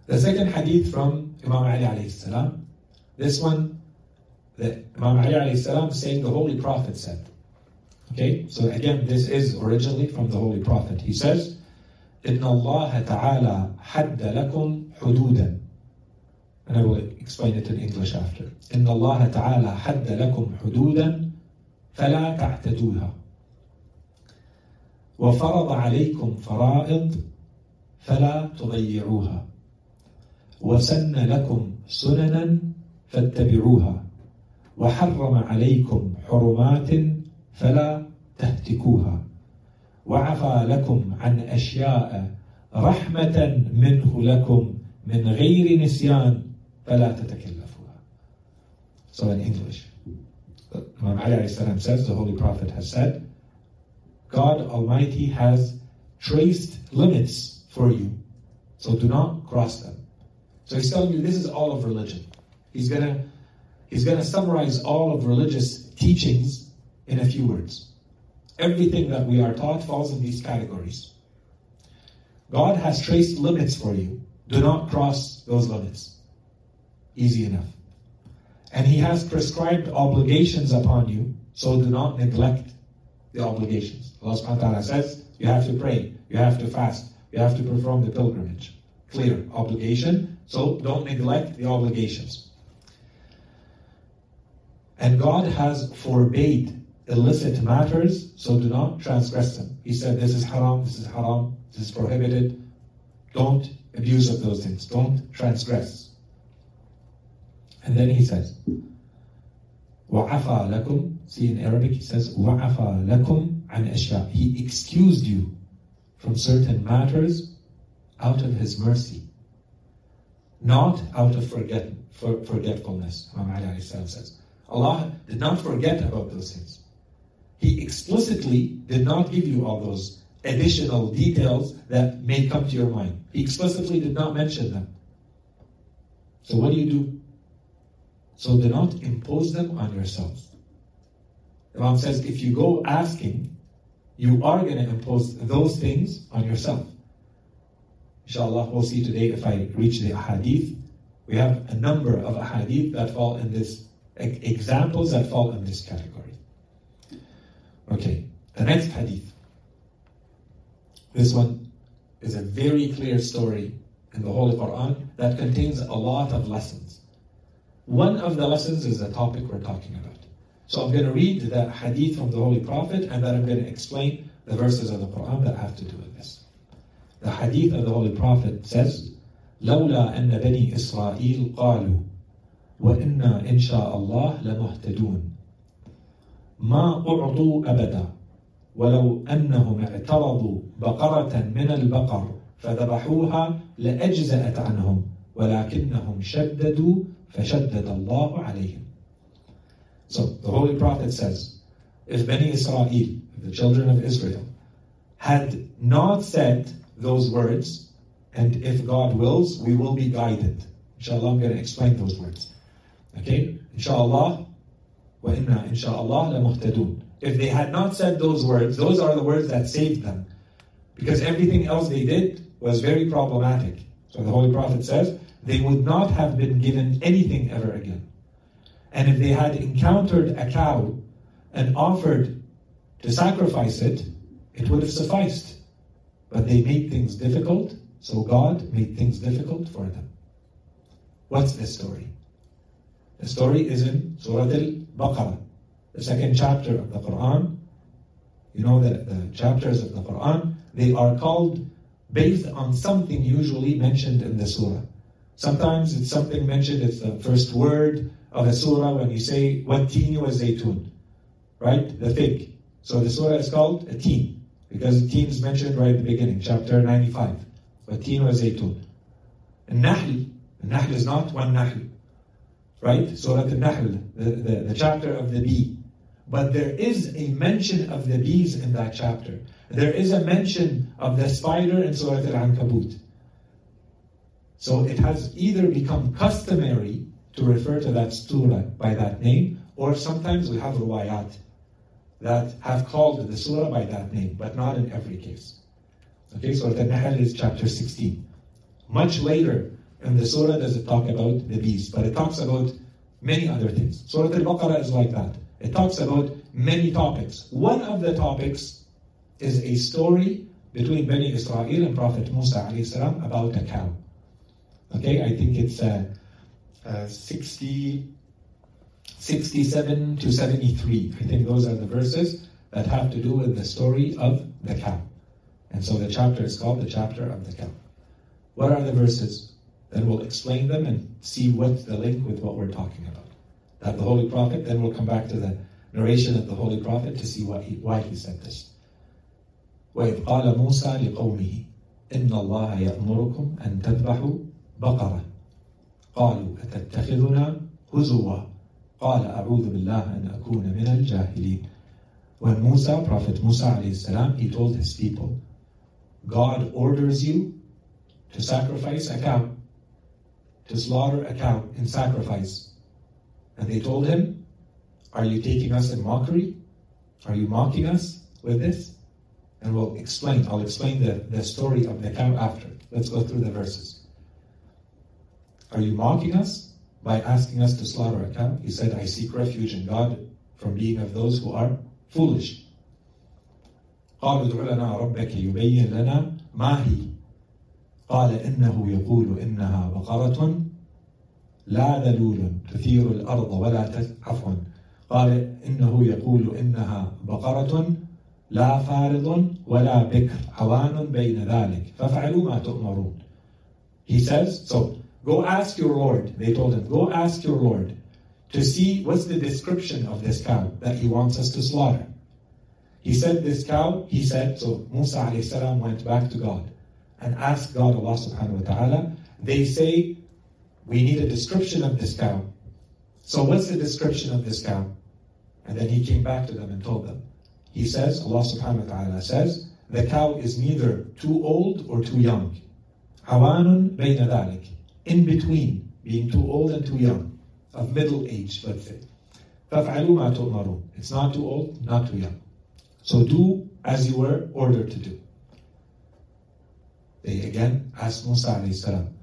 The second hadith from Imam Ali alayhi salam. This one, the Imam Ali alayhi salam saying the Holy Prophet said. Okay, so again, this is originally from the Holy Prophet. He says, إِنَّ اللَّهَ تَعَالَى حَدَّ لَكُمْ حُدُودًا. And I will explain it in English after. إِنَّ اللَّهَ تَعَالَى حَدَّ لَكُمْ حُدُودًا فَلَا تَعْتَدُوهَا وَفَرَضَ عَلَيْكُمْ فَرَائِضْ فَلَا تُضَيِّعُوهَا وَسَنَّ لَكُمْ سُنَنًا فَاتَّبِعُوهَا وَحَرَّمَ عَلَيْكُمْ حُرُمَاتٍ فَلَا تَهْتِكُوهَا وَعَفَى لَكُمْ عَنْ أَشْيَاءَ رَحْمَةً مِنْهُ لَكُمْ مِنْ غَيْرِ نِسْيَانٍ فَلَا تَتَكَلَّفُوهَا. So in English, Imam Ali says, the Holy Prophet has said, God Almighty has traced limits for you, so do not cross them. So he's telling you this is all of religion. He's gonna he's gonna summarize all of religious teachings in a few words. Everything that we are taught falls in these categories. God has traced limits for you. Do not cross those limits. Easy enough. And He has prescribed obligations upon you, so do not neglect the obligations. Allah subhanahu wa ta'ala says, you have to pray, you have to fast, you have to perform the pilgrimage. Clear obligation, so don't neglect the obligations. And God has forbade illicit matters, so do not transgress them. He said, this is haram, this is haram, this is prohibited. Don't abuse of those things, don't transgress. And then he says, وَعَفَى لَكُمْ. See, in Arabic he says, وَعَفَى لَكُمْ عَنْ أَشْيَاءٍ. He excused you from certain matters out of His mercy, not out of forget, for, forgetfulness, Imam Ali says. Allah did not forget about those things. He explicitly did not give you all those additional details that may come to your mind. He explicitly did not mention them. So what do you do? So do not impose them on yourselves. Imam says, if you go asking, you are going to impose those things on yourself. Inshallah, we'll see today if I reach the ahadith. We have a number of ahadith that fall in this, examples that fall in this category. Okay, the next hadith. This one is a very clear story in the Holy Quran that contains a lot of lessons. One of the lessons is the topic we're talking about. So I'm going to read the hadith from the Holy Prophet, and then I'm going to explain the verses of the Quran that have to do with this. The hadith of the Holy Prophet says, لَوْلَا أَنَّ بَنِي إِسْرَائِيلَ قَالُوا وَإِنَّا إِنْ شَاءَ اللَّهِ لَمُهْتَدُونَ مَا أُعْطُوا أَبَدًا وَلَوْ أَنَّهُمْ اعْتَرَضُوا بَقَرَةً مِنَ الْبَقَرِ فَذَبَحُوهَا لَأَجْزَأَتْ عَنْهُمْ وَلَكِنَّهُمْ شَدَّدُوا فَشَدَّدَ اللَّهُ عَلَيْهِمْ. So the Holy Prophet says, if Bani Israel, the children of Israel, had not said those words, and if God wills, we will be guided. Inshallah, I'm going to explain those words. Okay? Inshallah, wa inna inshallah la muhtadun. If they had not said those words, those are the words that saved them. Because everything else they did was very problematic. So the Holy Prophet says, they would not have been given anything ever again. And if they had encountered a cow and offered to sacrifice it, it would have sufficed. But they made things difficult, so God made things difficult for them. What's this story? The story is in Surah al-Baqarah, the second chapter of the Quran. You know that the chapters of the Quran, they are called based on something usually mentioned in the surah. Sometimes it's something mentioned, it's the first word of a surah when you say, وَالتِّينِ وَالزَّيْتُونِ, right? The fig. So the surah is called a teen, because the teen is mentioned right at the beginning, chapter ninety-five. وَالتِّينِ وَالزَّيْتُونِ. النحل, النحل is not one nahl, right? Surah al-Nahl, the, the, the chapter of the bee. But there is a mention of the bees in that chapter. There is a mention of the spider in Surah al-Ankabut. So it has either become customary to refer to that surah by that name, or sometimes we have ruwayat that have called the surah by that name, but not in every case. Okay, so the Nahl is chapter sixteen. Much later in the surah does it talk about the bees, but it talks about many other things. Surah al-Baqarah is like that. It talks about many topics. One of the topics is a story between Bani Israel and Prophet Musa about a cow. Okay, I think it's Uh, Uh, sixty, sixty-seven to seventy-three. I think those are the verses that have to do with the story of the cow. And so the chapter is called the chapter of the Kaaba. What are the verses? Then we'll explain them and see what's the link with what we're talking about. That the Holy Prophet, then we'll come back to the narration of the Holy Prophet to see what he, why he said this. وَإِذْ قَالَ مُوسَى لِقَوْمِهِ إِنَّ اللَّهَ يَأْمُرُكُمْ أَن تَذْبَحُوا بَقَرَةً قَالُوا أَتَتَّخِذُنَا هُزُوًا قَالَ أَعُوذُ بِاللَّهِ أَنْ أَكُونَ مِنَ الْجَاهِلِينَ. When Musa, Prophet Musa alayhi salam, he told his people, God orders you to sacrifice a cow, to slaughter a cow in sacrifice. And they told him, are you taking us in mockery? Are you mocking us with this? And we'll explain, I'll explain the, the story of the cow after. Let's go through the verses. Are you mocking us by asking us to slaughter a cow? He said, I seek refuge in God from being of those who are foolish. قالوا ادع لنا ربك يبين لنا ما هي قال إنه يقول إنها بقرة لا ذلول تثير الأرض ولا عفوا قال إنه يقول إنها بقرة لا فارض ولا بكر عوان بين ذلك ففعلوا ما تؤمرون. He says, so go ask your Lord, they told him, go ask your Lord to see what's the description of this cow that he wants us to slaughter. He said this cow, he said, so Musa alayhi salam went back to God and asked God, Allah subhanahu wa ta'ala, they say, we need a description of this cow. So what's the description of this cow? And then he came back to them and told them. He says, Allah subhanahu wa ta'ala says, the cow is neither too old or too young. Awanun bayna dhalik, in between, being too old and too young, of middle age, let's say. فَفْعَلُوا مَا تُؤْمَرُونَ. It's not too old, not too young. So do as you were ordered to do. They again asked Musa alayhi salam,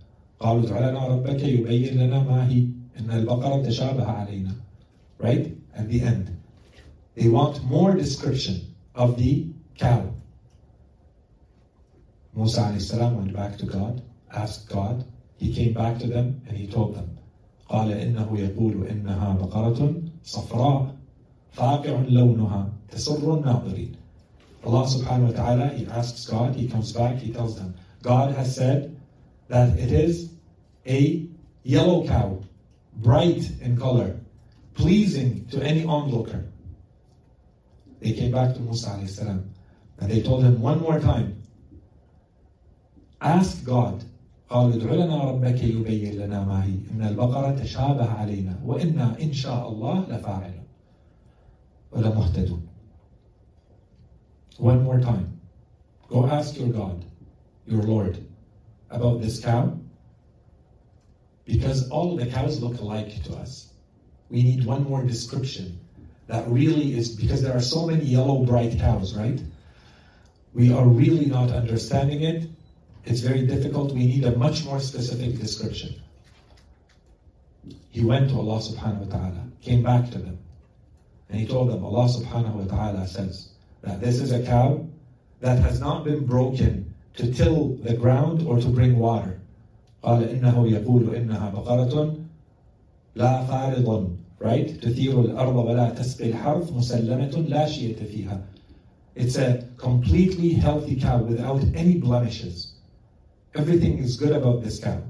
قَالُوا ادْعَ لَنَا رَبَّكَ يُبَيِّن لَنَا مَا هِيَ إِنَّ الْبَقَرَ تَشَابَهَ عَلَيْنَا. Right? At the end. They want more description of the cow. Musa alayhi salam went back to God, asked God. He came back to them and he told them, قَالَ إِنَّهُ يَقُولُ إِنَّهَا بَقَرَةٌ صَفْرَاءٌ فَاقِعٌ لَوْنُهَا تَسُرُّ النَّاظِرِينَ. Allah subhanahu wa ta'ala, he asks God, he comes back, he tells them, God has said that it is a yellow cow, bright in color, pleasing to any onlooker. They came back to Musa alayhi salam and they told him one more time, ask God, قَالُوا ادْعُ لَنَا رَبَّكَ يُبَيِّن لَنَا مَا هِيَ إِنَّ الْبَقَرَ تَشَابَهَ عَلَيْنَا وَإِنَّا إِنْ شَاءَ اللَّهُ لَفَاعِلُونَ وَلَمُهْتَدُونَ. One more time. Go ask your God, your Lord, about this cow, because all the cows look alike to us. We need one more description that really is, because there are so many yellow bright cows, right? We are really not understanding it. It's very difficult. We need a much more specific description. He went to Allah subhanahu wa ta'ala, came back to them, and he told them, Allah subhanahu wa ta'ala says that this is a cow that has not been broken to till the ground or to bring water. قَالَ إِنَّهُ يَقُولُ إِنَّهَا بَقَرَةٌ لَا فَارِضٌ. Right? تُثِيرُ الْأَرْضَ وَلَا تَسْقِي الْحَرْثَ مُسَلَّمَةٌ لَا شِيَةَ فِيهَا. It's a completely healthy cow without any blemishes. Everything is good about this cow.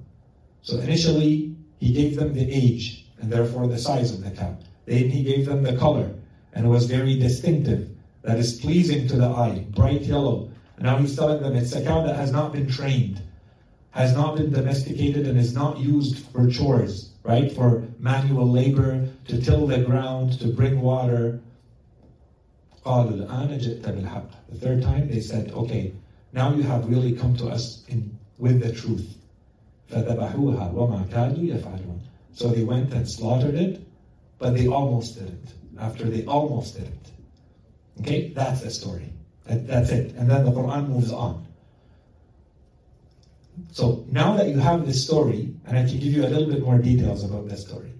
So initially, he gave them the age, and therefore the size of the cow. Then he gave them the color, and it was very distinctive, that is pleasing to the eye, bright yellow. And now he's telling them it's a cow that has not been trained, has not been domesticated, and is not used for chores, right? For manual labor, to till the ground, to bring water. قَالُوا الْآنَ جِئْتَ بِالْحَقِّ. The third time they said, okay, now you have really come to us in with the truth. فَذَبَحُوهَا وَمَا كَادُوا يَفْعَلُونَ. So they went and slaughtered it, but they almost didn't. After they almost didn't. Okay, that's the story. That, that's it. And then the Quran moves on. So now that you have this story, and I can give you a little bit more details about this story.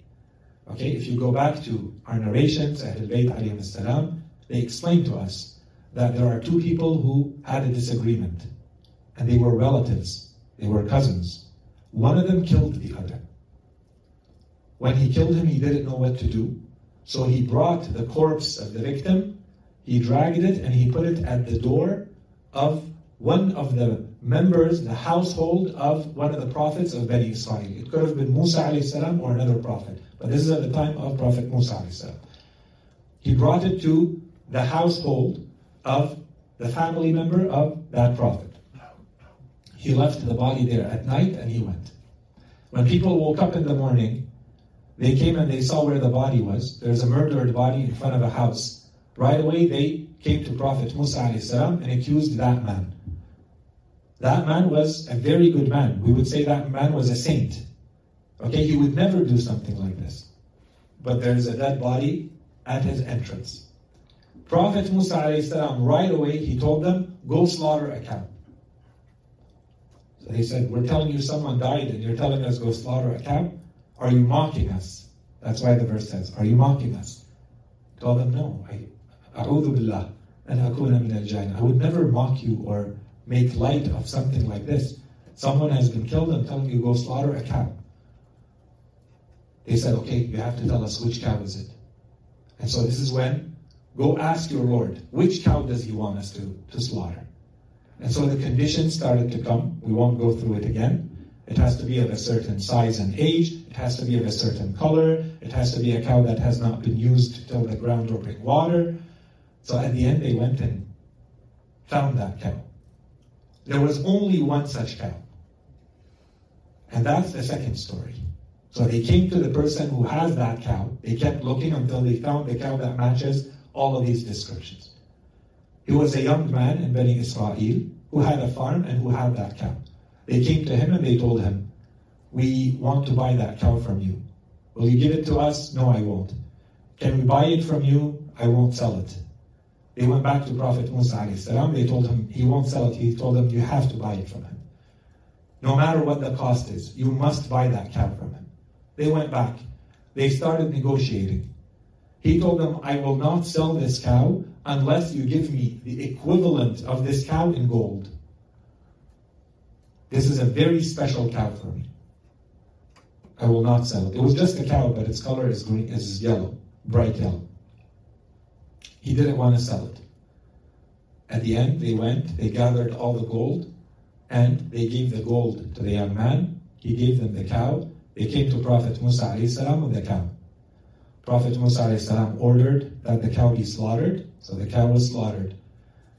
Okay, if you go back to our narrations, Ahlul Bayt alayhim as-salam, they explained to us that there are two people who had a disagreement. And they were relatives. They were cousins. One of them killed the other. When he killed him, he didn't know what to do. So he brought the corpse of the victim, he dragged it, and he put it at the door of one of the members, the household of one of the prophets of Bani Israel. It could have been Musa alayhi salam or another prophet, but this is at the time of Prophet Musa alayhi salam. He brought it to the household of the family member of that prophet. He left the body there at night and he went. When people woke up in the morning, they came and they saw where the body was. There's a murdered body in front of a house. Right away they came to Prophet Musa alayhi salam and accused that man. That man was a very good man. We would say that man was a saint. Okay, he would never do something like this. But there is a dead body at his entrance. Prophet Musa alayhi salam, right away, he told them, go slaughter a cow. So they said, we're telling you someone died and you're telling us go slaughter a cow? Are you mocking us? That's why the verse says, are you mocking us? Tell them, no. I, A'udhu billah, an akuna min al-jahin. I would never mock you or make light of something like this. Someone has been killed and telling you go slaughter a cow. They said, okay, you have to tell us which cow is it. And so this is when, go ask your Lord, which cow does he want us to, to slaughter? And so the conditions started to come. We won't go through it again. It has to be of a certain size and age. It has to be of a certain color. It has to be a cow that has not been used to till the ground or bring water. So at the end, they went and found that cow. There was only one such cow. And that's the second story. So they came to the person who has that cow. They kept looking until they found the cow that matches all of these descriptions. He was a young man in Bani Israel who had a farm and who had that cow. They came to him and they told him, we want to buy that cow from you. Will you give it to us? No, I won't. Can we buy it from you? I won't sell it. They went back to Prophet Musa alayhi salam. They told him, he won't sell it. He told them, you have to buy it from him. No matter what the cost is, you must buy that cow from him. They went back. They started negotiating. He told them, I will not sell this cow unless you give me the equivalent of this cow in gold. This is a very special cow for me. I will not sell it. It was just a cow, but its color is green, is yellow, bright yellow. He didn't want to sell it. At the end, they went, they gathered all the gold, and they gave the gold to the young man. He gave them the cow. They came to Prophet Musa alayhi salam with the cow. Prophet Musa alayhi salam ordered that the cow be slaughtered, so the cow was slaughtered.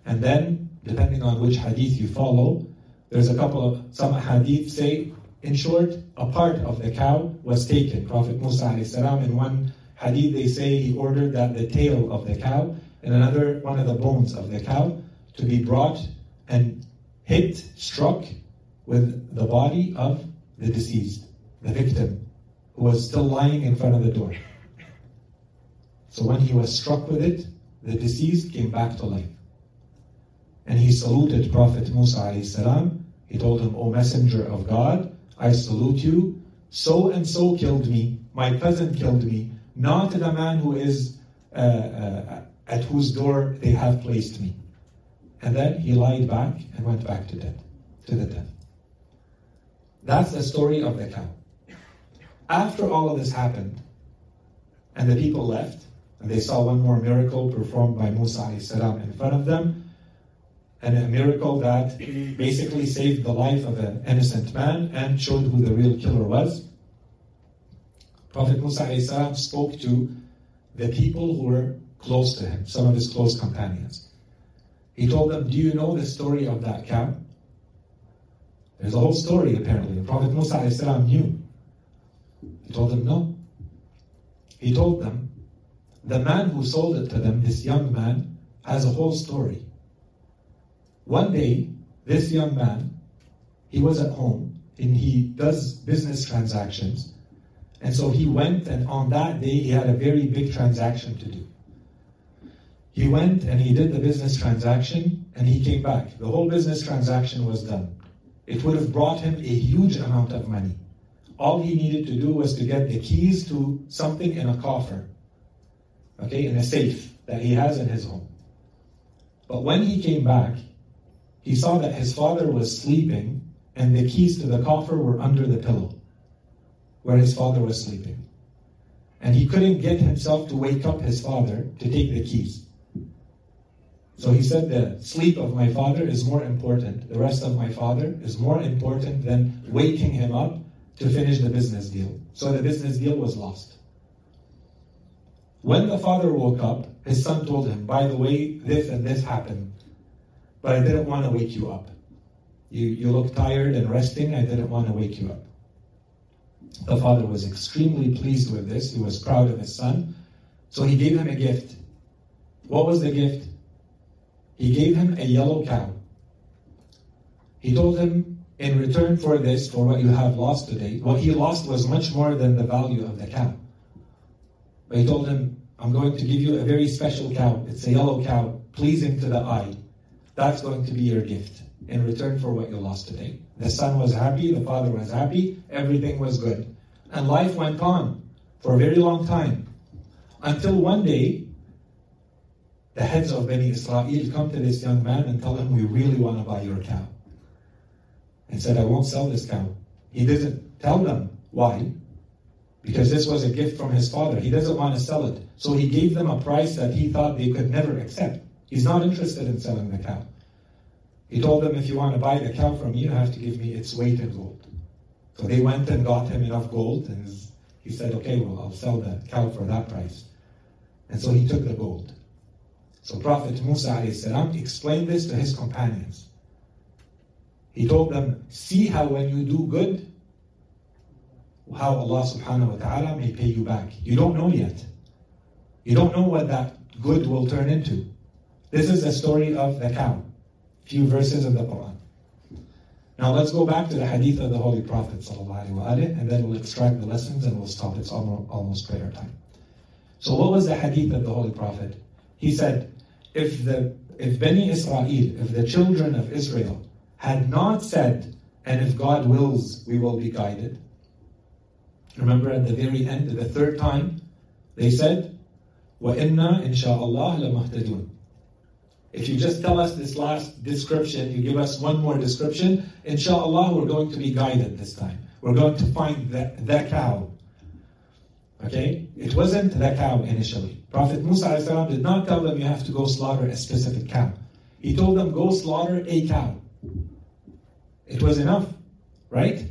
And then, depending on which hadith you follow, there's a couple of, some hadith say, in short, a part of the cow was taken. Prophet Musa alayhi salam in one hadith, they say he ordered that the tail of the cow and another one of the bones of the cow to be brought and hit, struck with the body of the deceased, the victim, who was still lying in front of the door. So when he was struck with it, the deceased came back to life. And he saluted Prophet Musa alayhi salam. He told him, O Messenger of God, I salute you. So and so killed me. My cousin killed me. Not the man who is uh, uh, at whose door they have placed me. And then he lied back and went back to death, to the death. That's the story of the cow. After all of this happened, and the people left, and they saw one more miracle performed by Musa alayhi salam in front of them, and a miracle that basically saved the life of an innocent man and showed who the real killer was. Prophet Musa alayhi salam spoke to the people who were close to him, some of his close companions. He told them, do you know the story of that cow? There's a whole story apparently. The Prophet Musa alayhi salam knew. He told them no. He told them, the man who sold it to them, this young man, has a whole story. One day, this young man, he was at home and he does business transactions. And so he went, and on that day, he had a very big transaction to do. He went and he did the business transaction, and he came back. The whole business transaction was done. It would have brought him a huge amount of money. All he needed to do was to get the keys to something in a coffer, okay, in a safe that he has in his home. But when he came back, he saw that his father was sleeping, and the keys to the coffer were under the pillow, where his father was sleeping. And he couldn't get himself to wake up his father to take the keys. So he said the sleep of my father is more important, the rest of my father is more important than waking him up to finish the business deal. So the business deal was lost. When the father woke up, his son told him, by the way, this and this happened, but I didn't want to wake you up. You, you look tired and resting, I didn't want to wake you up. The father was extremely pleased with this. He was proud of his son. So he gave him a gift. What was the gift? He gave him a yellow cow. He told him, in return for this, for what you have lost today, what he lost was much more than the value of the cow. But he told him, I'm going to give you a very special cow. It's a yellow cow, pleasing to the eye. That's going to be your gift in return for what you lost today. The son was happy, the father was happy, everything was good. And life went on for a very long time. Until one day, the heads of Bani Israel come to this young man and tell him, we really want to buy your cow. And said, I won't sell this cow. He doesn't tell them why. Because this was a gift from his father. He doesn't want to sell it. So he gave them a price that he thought they could never accept. He's not interested in selling the cow. He told them, if you want to buy the cow from me, you have to give me its weight in gold. So they went and got him enough gold. And he said, okay, well, I'll sell the cow for that price. And so he took the gold. So Prophet Musa alayhi salam explained this to his companions. He told them, see how when you do good, how Allah subhanahu wa ta'ala may pay you back. You don't know yet. You don't know what that good will turn into. This is the story of the cow. Few verses of the Quran. Now let's go back to the hadith of the Holy Prophet sallallahu alayhi wa alayhi, and then we'll extract the lessons and we'll stop. It's almost prayer time. So what was the hadith of the Holy Prophet? He said, if the if Bani Israel, if the children of Israel had not said, and if God wills, we will be guided. Remember at the very end, the third time, they said, وَإِنَّا إِنْ شَاءَ اللَّهُ لَمُهْتَدُونَ. If you just tell us this last description, you give us one more description, inshallah, we're going to be guided this time. We're going to find the, the cow. Okay? It wasn't the cow initially. Prophet Musa alayhi salam did not tell them you have to go slaughter a specific cow. He told them, go slaughter a cow. It was enough, right?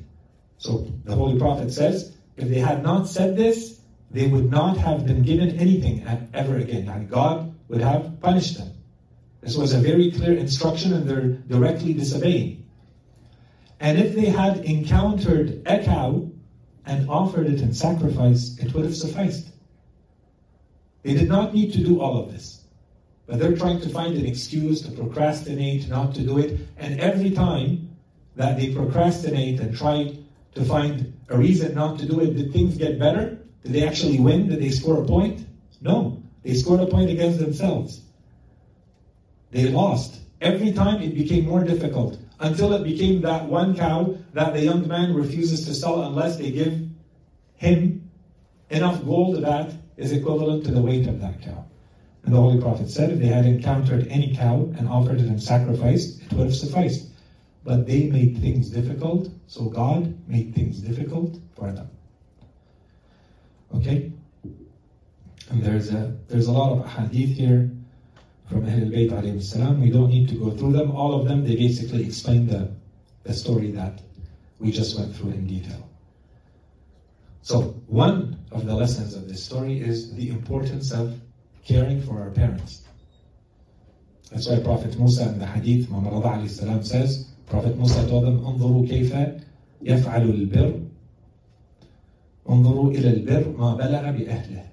So the Holy Prophet says, if they had not said this, they would not have been given anything ever again, and God would have punished them. This was a very clear instruction, and they're directly disobeying. And if they had encountered a cow and offered it in sacrifice, it would have sufficed. They did not need to do all of this. But they're trying to find an excuse to procrastinate, not to do it. And every time that they procrastinate and try to find a reason not to do it, did things get better? Did they actually win? Did they score a point? No. They scored a point against themselves. They lost. Every time it became more difficult, until it became that one cow that the young man refuses to sell unless they give him enough gold that is equivalent to the weight of that cow. And the Holy Prophet said, if they had encountered any cow and offered it in sacrifice, it would have sufficed. But they made things difficult, so God made things difficult for them. Okay? And there's a, there's a lot of hadith here from Ahlul Bayt alayhi salam. We don't need to go through them. All of them, they basically explain the, the story that we just went through in detail. So one of the lessons of this story is the importance of caring for our parents. That's why Prophet Musa in the hadith, Muhammad alayhi salam says, Prophet Musa told them, انظروا كيف يفعل البر انظروا إلى البر ما بلغ بأهله.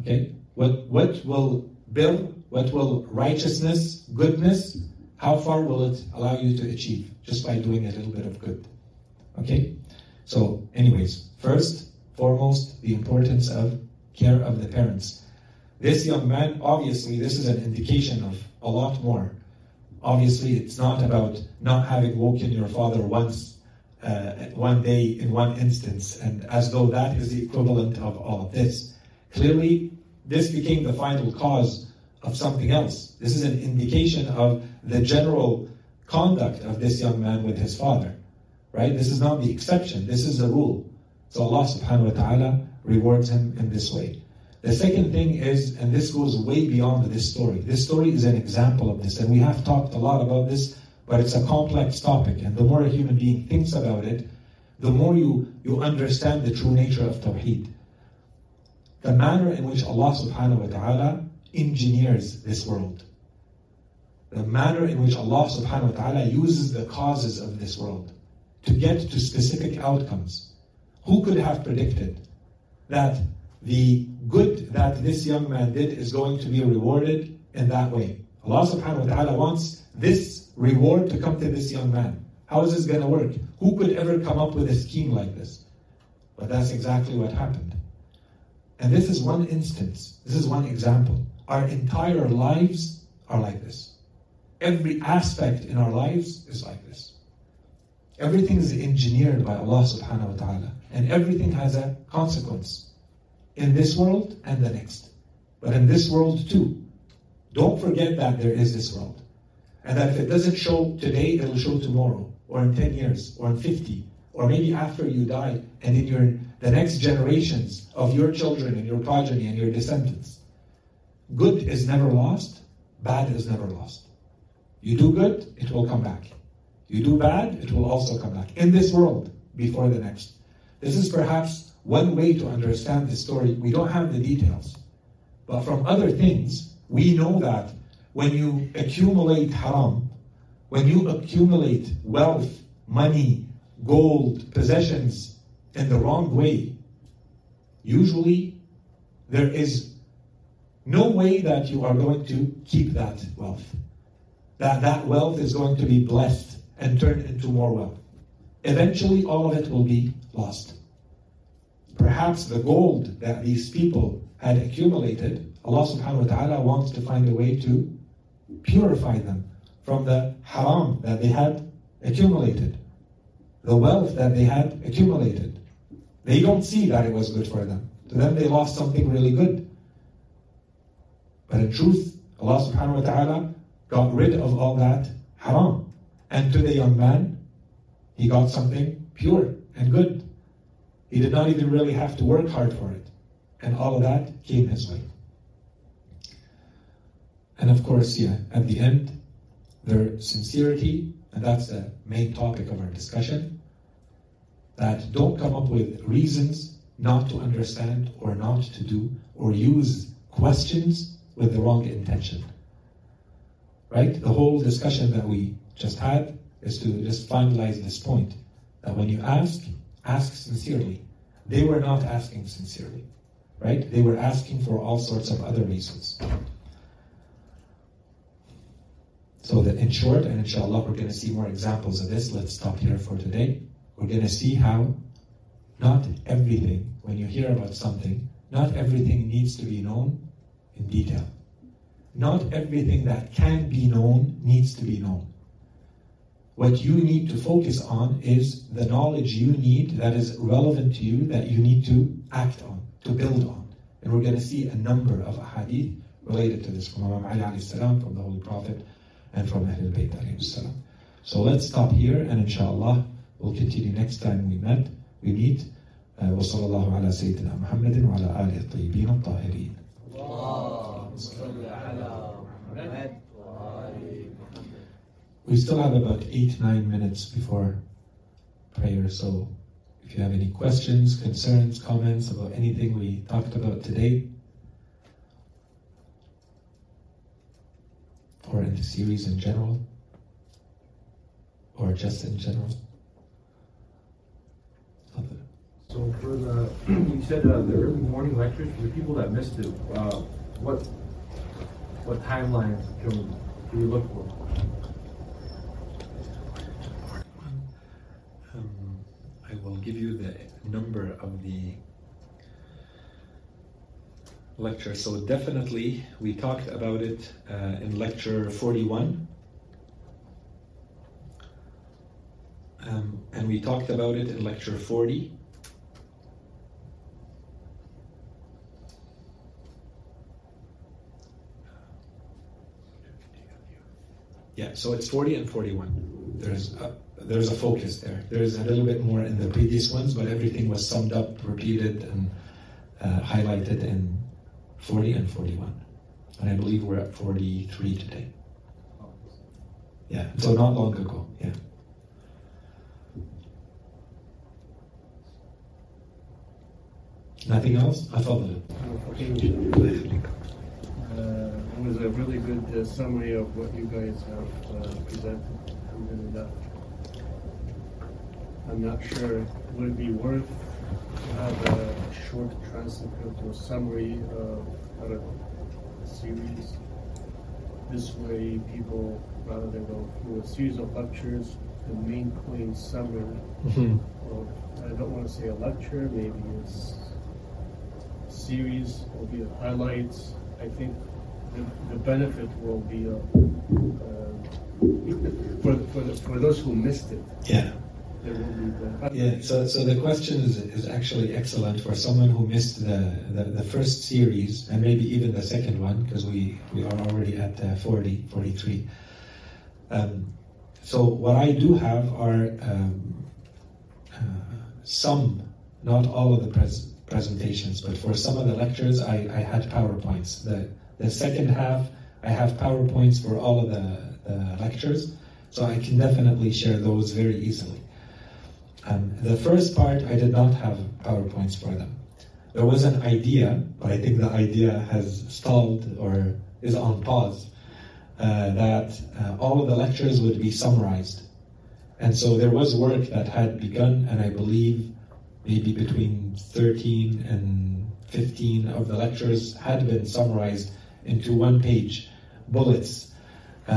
Okay? What, what will bir, what will righteousness, goodness, how far will it allow you to achieve? Just by doing a little bit of good. Okay? So, anyways, first, foremost, the importance of care of the parents. This young man, obviously, this is an indication of a lot more. Obviously, it's not about not having woken your father once, uh, one day, in one instance, and as though that is the equivalent of all of this. Clearly, this became the final cause of something else. This is an indication of the general conduct of this young man with his father. Right? This is not the exception. This is the rule. So Allah subhanahu wa ta'ala rewards him in this way. The second thing is, and this goes way beyond this story, this story is an example of this, and we have talked a lot about this, but it's a complex topic, and the more a human being thinks about it, the more you, you understand the true nature of Tawheed. The manner in which Allah subhanahu wa ta'ala engineers this world. The manner in which Allah subhanahu wa ta'ala uses the causes of this world to get to specific outcomes. Who could have predicted that the good that this young man did is going to be rewarded in that way? Allah subhanahu wa ta'ala wants this reward to come to this young man. How is this going to work? Who could ever come up with a scheme like this? But that's exactly what happened. And this is one instance. This is one example. Our entire lives are like this. Every aspect in our lives is like this. Everything is engineered by Allah subhanahu wa ta'ala. And everything has a consequence in this world and the next. But in this world too. Don't forget that there is this world. And that if it doesn't show today, it'll show tomorrow, or in ten years, or in fifty, or maybe after you die, and in your the next generations of your children and your progeny and your descendants. Good is never lost, bad is never lost. You do good, it will come back. You do bad, it will also come back. In this world, before the next. This is perhaps one way to understand this story. We don't have the details. But from other things, we know that when you accumulate haram, when you accumulate wealth, money, gold, possessions in the wrong way, usually there is no way that you are going to keep that wealth. That that wealth is going to be blessed and turned into more wealth. Eventually all of it will be lost. Perhaps the gold that these people had accumulated, Allah subhanahu wa ta'ala wants to find a way to purify them from the haram that they had accumulated, the wealth that they had accumulated. They don't see that it was good for them. To them they lost something really good. But in truth, Allah subhanahu wa ta'ala got rid of all that haram. And to the young man, he got something pure and good. He did not even really have to work hard for it. And all of that came his way. And of course, yeah, at the end, their sincerity, and that's the main topic of our discussion, that don't come up with reasons not to understand or not to do, or use questions with the wrong intention. Right? The whole discussion that we just had is to just finalize this point, that when you ask, ask sincerely. They were not asking sincerely, right? They were asking for all sorts of other reasons. So that in short, and inshallah we're going to see more examples of this, let's stop here for today. We're going to see how not everything, when you hear about something, not everything needs to be known in detail. Not everything that can be known needs to be known. What you need to focus on is the knowledge you need that is relevant to you, that you need to act on, to build on. And we're going to see a number of ahadith related to this from Imam Ali alayhi salam, from the Holy Prophet, and from Ahlul Bayt alayhi salam. So let's stop here, and inshallah we'll continue next time we met. We meet. وصلى الله على سيدنا محمد وعلى آله الطيبين الطاهرين. We still have about eight, nine minutes before prayer, so if you have any questions, concerns, comments about anything we talked about today, or in the series in general, or just in general. So for the, you said uh, the early morning lectures, for the people that missed it, uh, what what timelines can we look for? Um, I will give you the number of the lecture. So definitely, we talked about it uh, in lecture forty-one. Um, and we talked about it in lecture forty. Yeah, so it's forty and forty-one. There's a, there's a focus there. There's a little bit more in the previous ones, but everything was summed up, repeated, and uh, highlighted in forty and forty-one. And I believe we're at forty-three today. Yeah, so not long ago, yeah. Nothing else? I thought that. Uh, it was a really good uh, summary of what you guys have uh, presented. Alhamdulillah. I'm not sure it would be worth to have a short transcript or summary of Arab series. This way, people, rather than go through a series of lectures, the main point summary mm-hmm. of, I don't want to say a lecture, maybe it's a series, will be the highlights. I think the, the benefit will be uh, uh, for, for, the, for those who missed it. Yeah. There will be the yeah. So, so the question is, is actually excellent for someone who missed the, the, the first series and maybe even the second one, because we, we are already at uh, forty, forty-three. Um, so what I do have are um, uh, some, not all of the presentations, presentations, but for some of the lectures I, I had PowerPoints. The, the second half, I have PowerPoints for all of the, the lectures, so I can definitely share those very easily. Um, the first part, I did not have PowerPoints for them. There was an idea, but I think the idea has stalled or is on pause, uh, that uh, all of the lectures would be summarized. And so there was work that had begun, and I believe maybe between thirteen and fifteen of the lectures had been summarized into one-page bullets. Uh,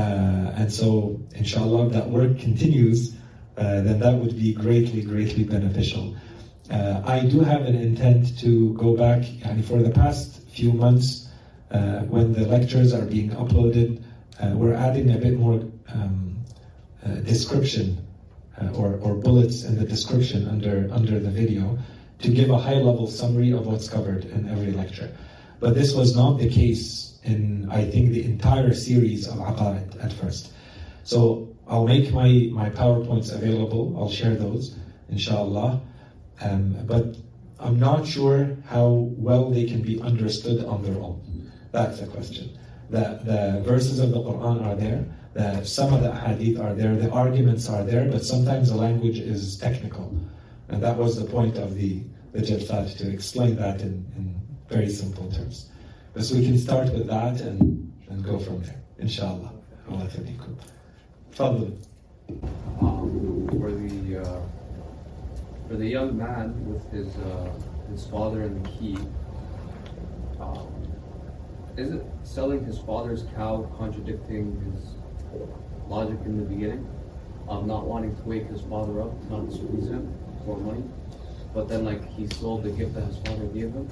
and so, inshallah, if that work continues, uh, then that would be greatly, greatly beneficial. Uh, I do have an intent to go back, and for the past few months, uh, when the lectures are being uploaded, uh, we're adding a bit more um, uh, description. Uh, or, or bullets in the description under under the video to give a high-level summary of what's covered in every lecture. But this was not the case in, I think, the entire series of Aqa'id at first. So I'll make my, my PowerPoints available. I'll share those, inshallah. Um, but I'm not sure how well they can be understood on their own. That's the question. The, the verses of the Qur'an are there. The, some of the hadith are there, the arguments are there, but sometimes the language is technical. And that was the point of the, the Jalsat, to explain that in, in very simple terms. But so we can start with that and, and go from there, inshallah. Allah ta'ala. Fadl. For the, uh, for the young man with his, uh, his father and the key, um, isn't selling his father's cow contradicting his logic in the beginning of not wanting to wake his father up, not to squeeze him for money, but then like he sold the gift that his father gave him?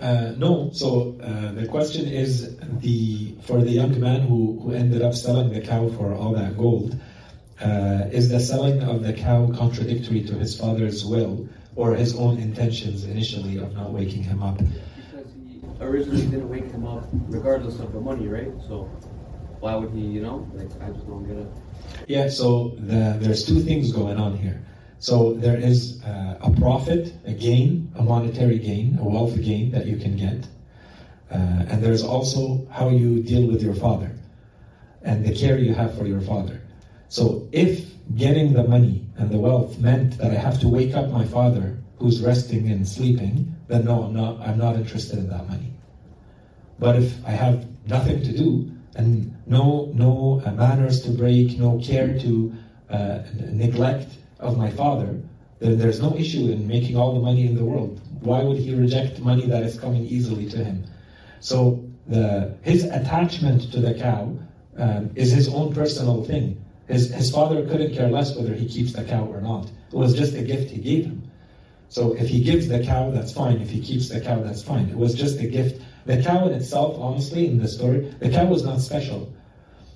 Uh, no, so uh, the question is the for the young man who, who ended up selling the cow for all that gold, uh, is the selling of the cow contradictory to his father's will or his own intentions initially of not waking him up? Because he originally didn't wake him up regardless of the money, right? So why would he, you know, like, I just don't get it. Yeah, so the, there's two things going on here. So there is uh, a profit, a gain, a monetary gain, a wealth gain that you can get. Uh, and there's also how you deal with your father and the care you have for your father. So if getting the money and the wealth meant that I have to wake up my father who's resting and sleeping, then no, I'm not, I'm not interested in that money. But if I have nothing to do, and no no uh, manners to break, no care to uh, neglect of my father, then there's no issue in making all the money in the world. Why would he reject money that is coming easily to him? So the his attachment to the cow um, is his own personal thing. His, his father couldn't care less whether he keeps the cow or not. It was just a gift he gave him. So if he gives the cow, that's fine. If he keeps the cow, that's fine. It was just a gift. The cow in itself, honestly, in the story, the cow was not special.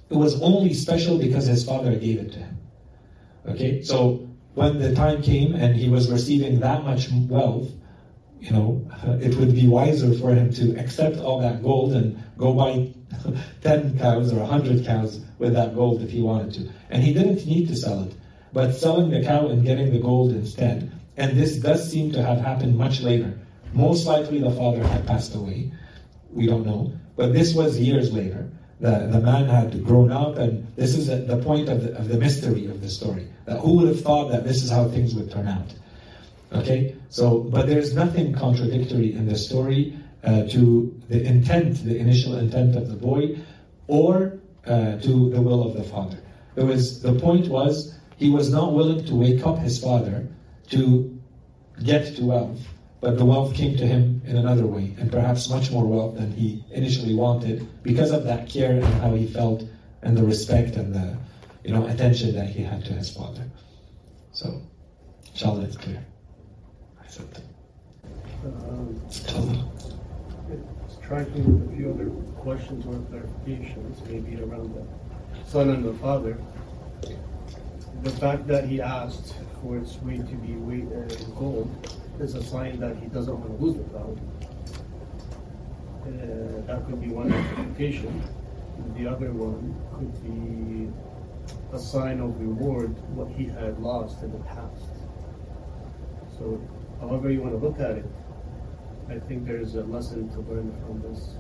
It was only special because his father gave it to him. Okay, so when the time came and he was receiving that much wealth, you know, it would be wiser for him to accept all that gold and go buy ten cows or one hundred cows with that gold if he wanted to. And he didn't need to sell it. But selling the cow and getting the gold instead, and this does seem to have happened much later. Most likely the father had passed away. We don't know. But this was years later. The, the man had grown up, and this is the point of the, of the mystery of the story. That who would have thought that this is how things would turn out? Okay? So, but there's nothing contradictory in the story uh, to the intent, the initial intent of the boy, or uh, to the will of the father. There was, the point was, he was not willing to wake up his father to get to wealth, but the wealth came to him in another way, and perhaps much more wealth than he initially wanted, because of that care and how he felt, and the respect and the, you know, attention that he had to his father. So, inshallah, it's clear. I said that. Um, it's striking with a few other questions or clarifications, maybe around the son and the father. The fact that he asked for its weight to be weight and gold is a sign that he doesn't want to lose the cloud. Uh, that could be one interpretation. The other one could be a sign of reward, what he had lost in the past. So however you want to look at it, I think there's a lesson to learn from this.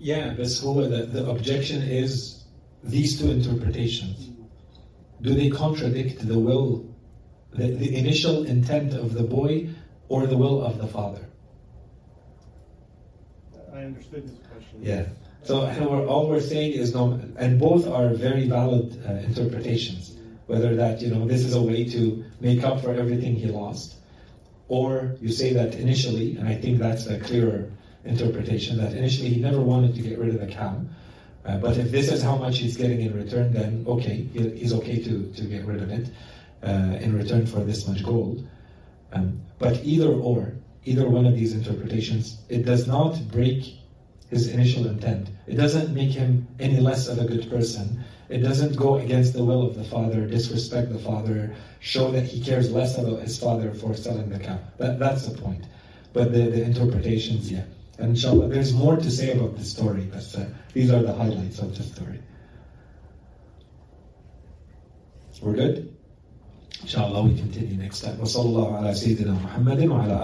Yeah, this whole, the, the objection is these two interpretations. Do they contradict the will, the, the initial intent of the boy, or the will of the father? I understood this question. Yeah. So we're, all we're saying is no, and both are very valid uh, interpretations. Whether that, you know, this is a way to make up for everything he lost, or you say that initially, and I think that's the clearer interpretation, that initially he never wanted to get rid of the cow. Uh, but if this is how much he's getting in return, then okay, he, he's okay to, to get rid of it uh, in return for this much gold. Um, but either or, either one of these interpretations, it does not break his initial intent. It doesn't make him any less of a good person. It doesn't go against the will of the father, disrespect the father, show that he cares less about his father for selling the cow. That, that's the point. But the, the interpretations, yeah. And inshallah, there's more to say about this story, but uh, these are the highlights of the story. We're good? Inshallah, we continue next time. Wa sallallahu ala Sayyidina Muhammadin wa ala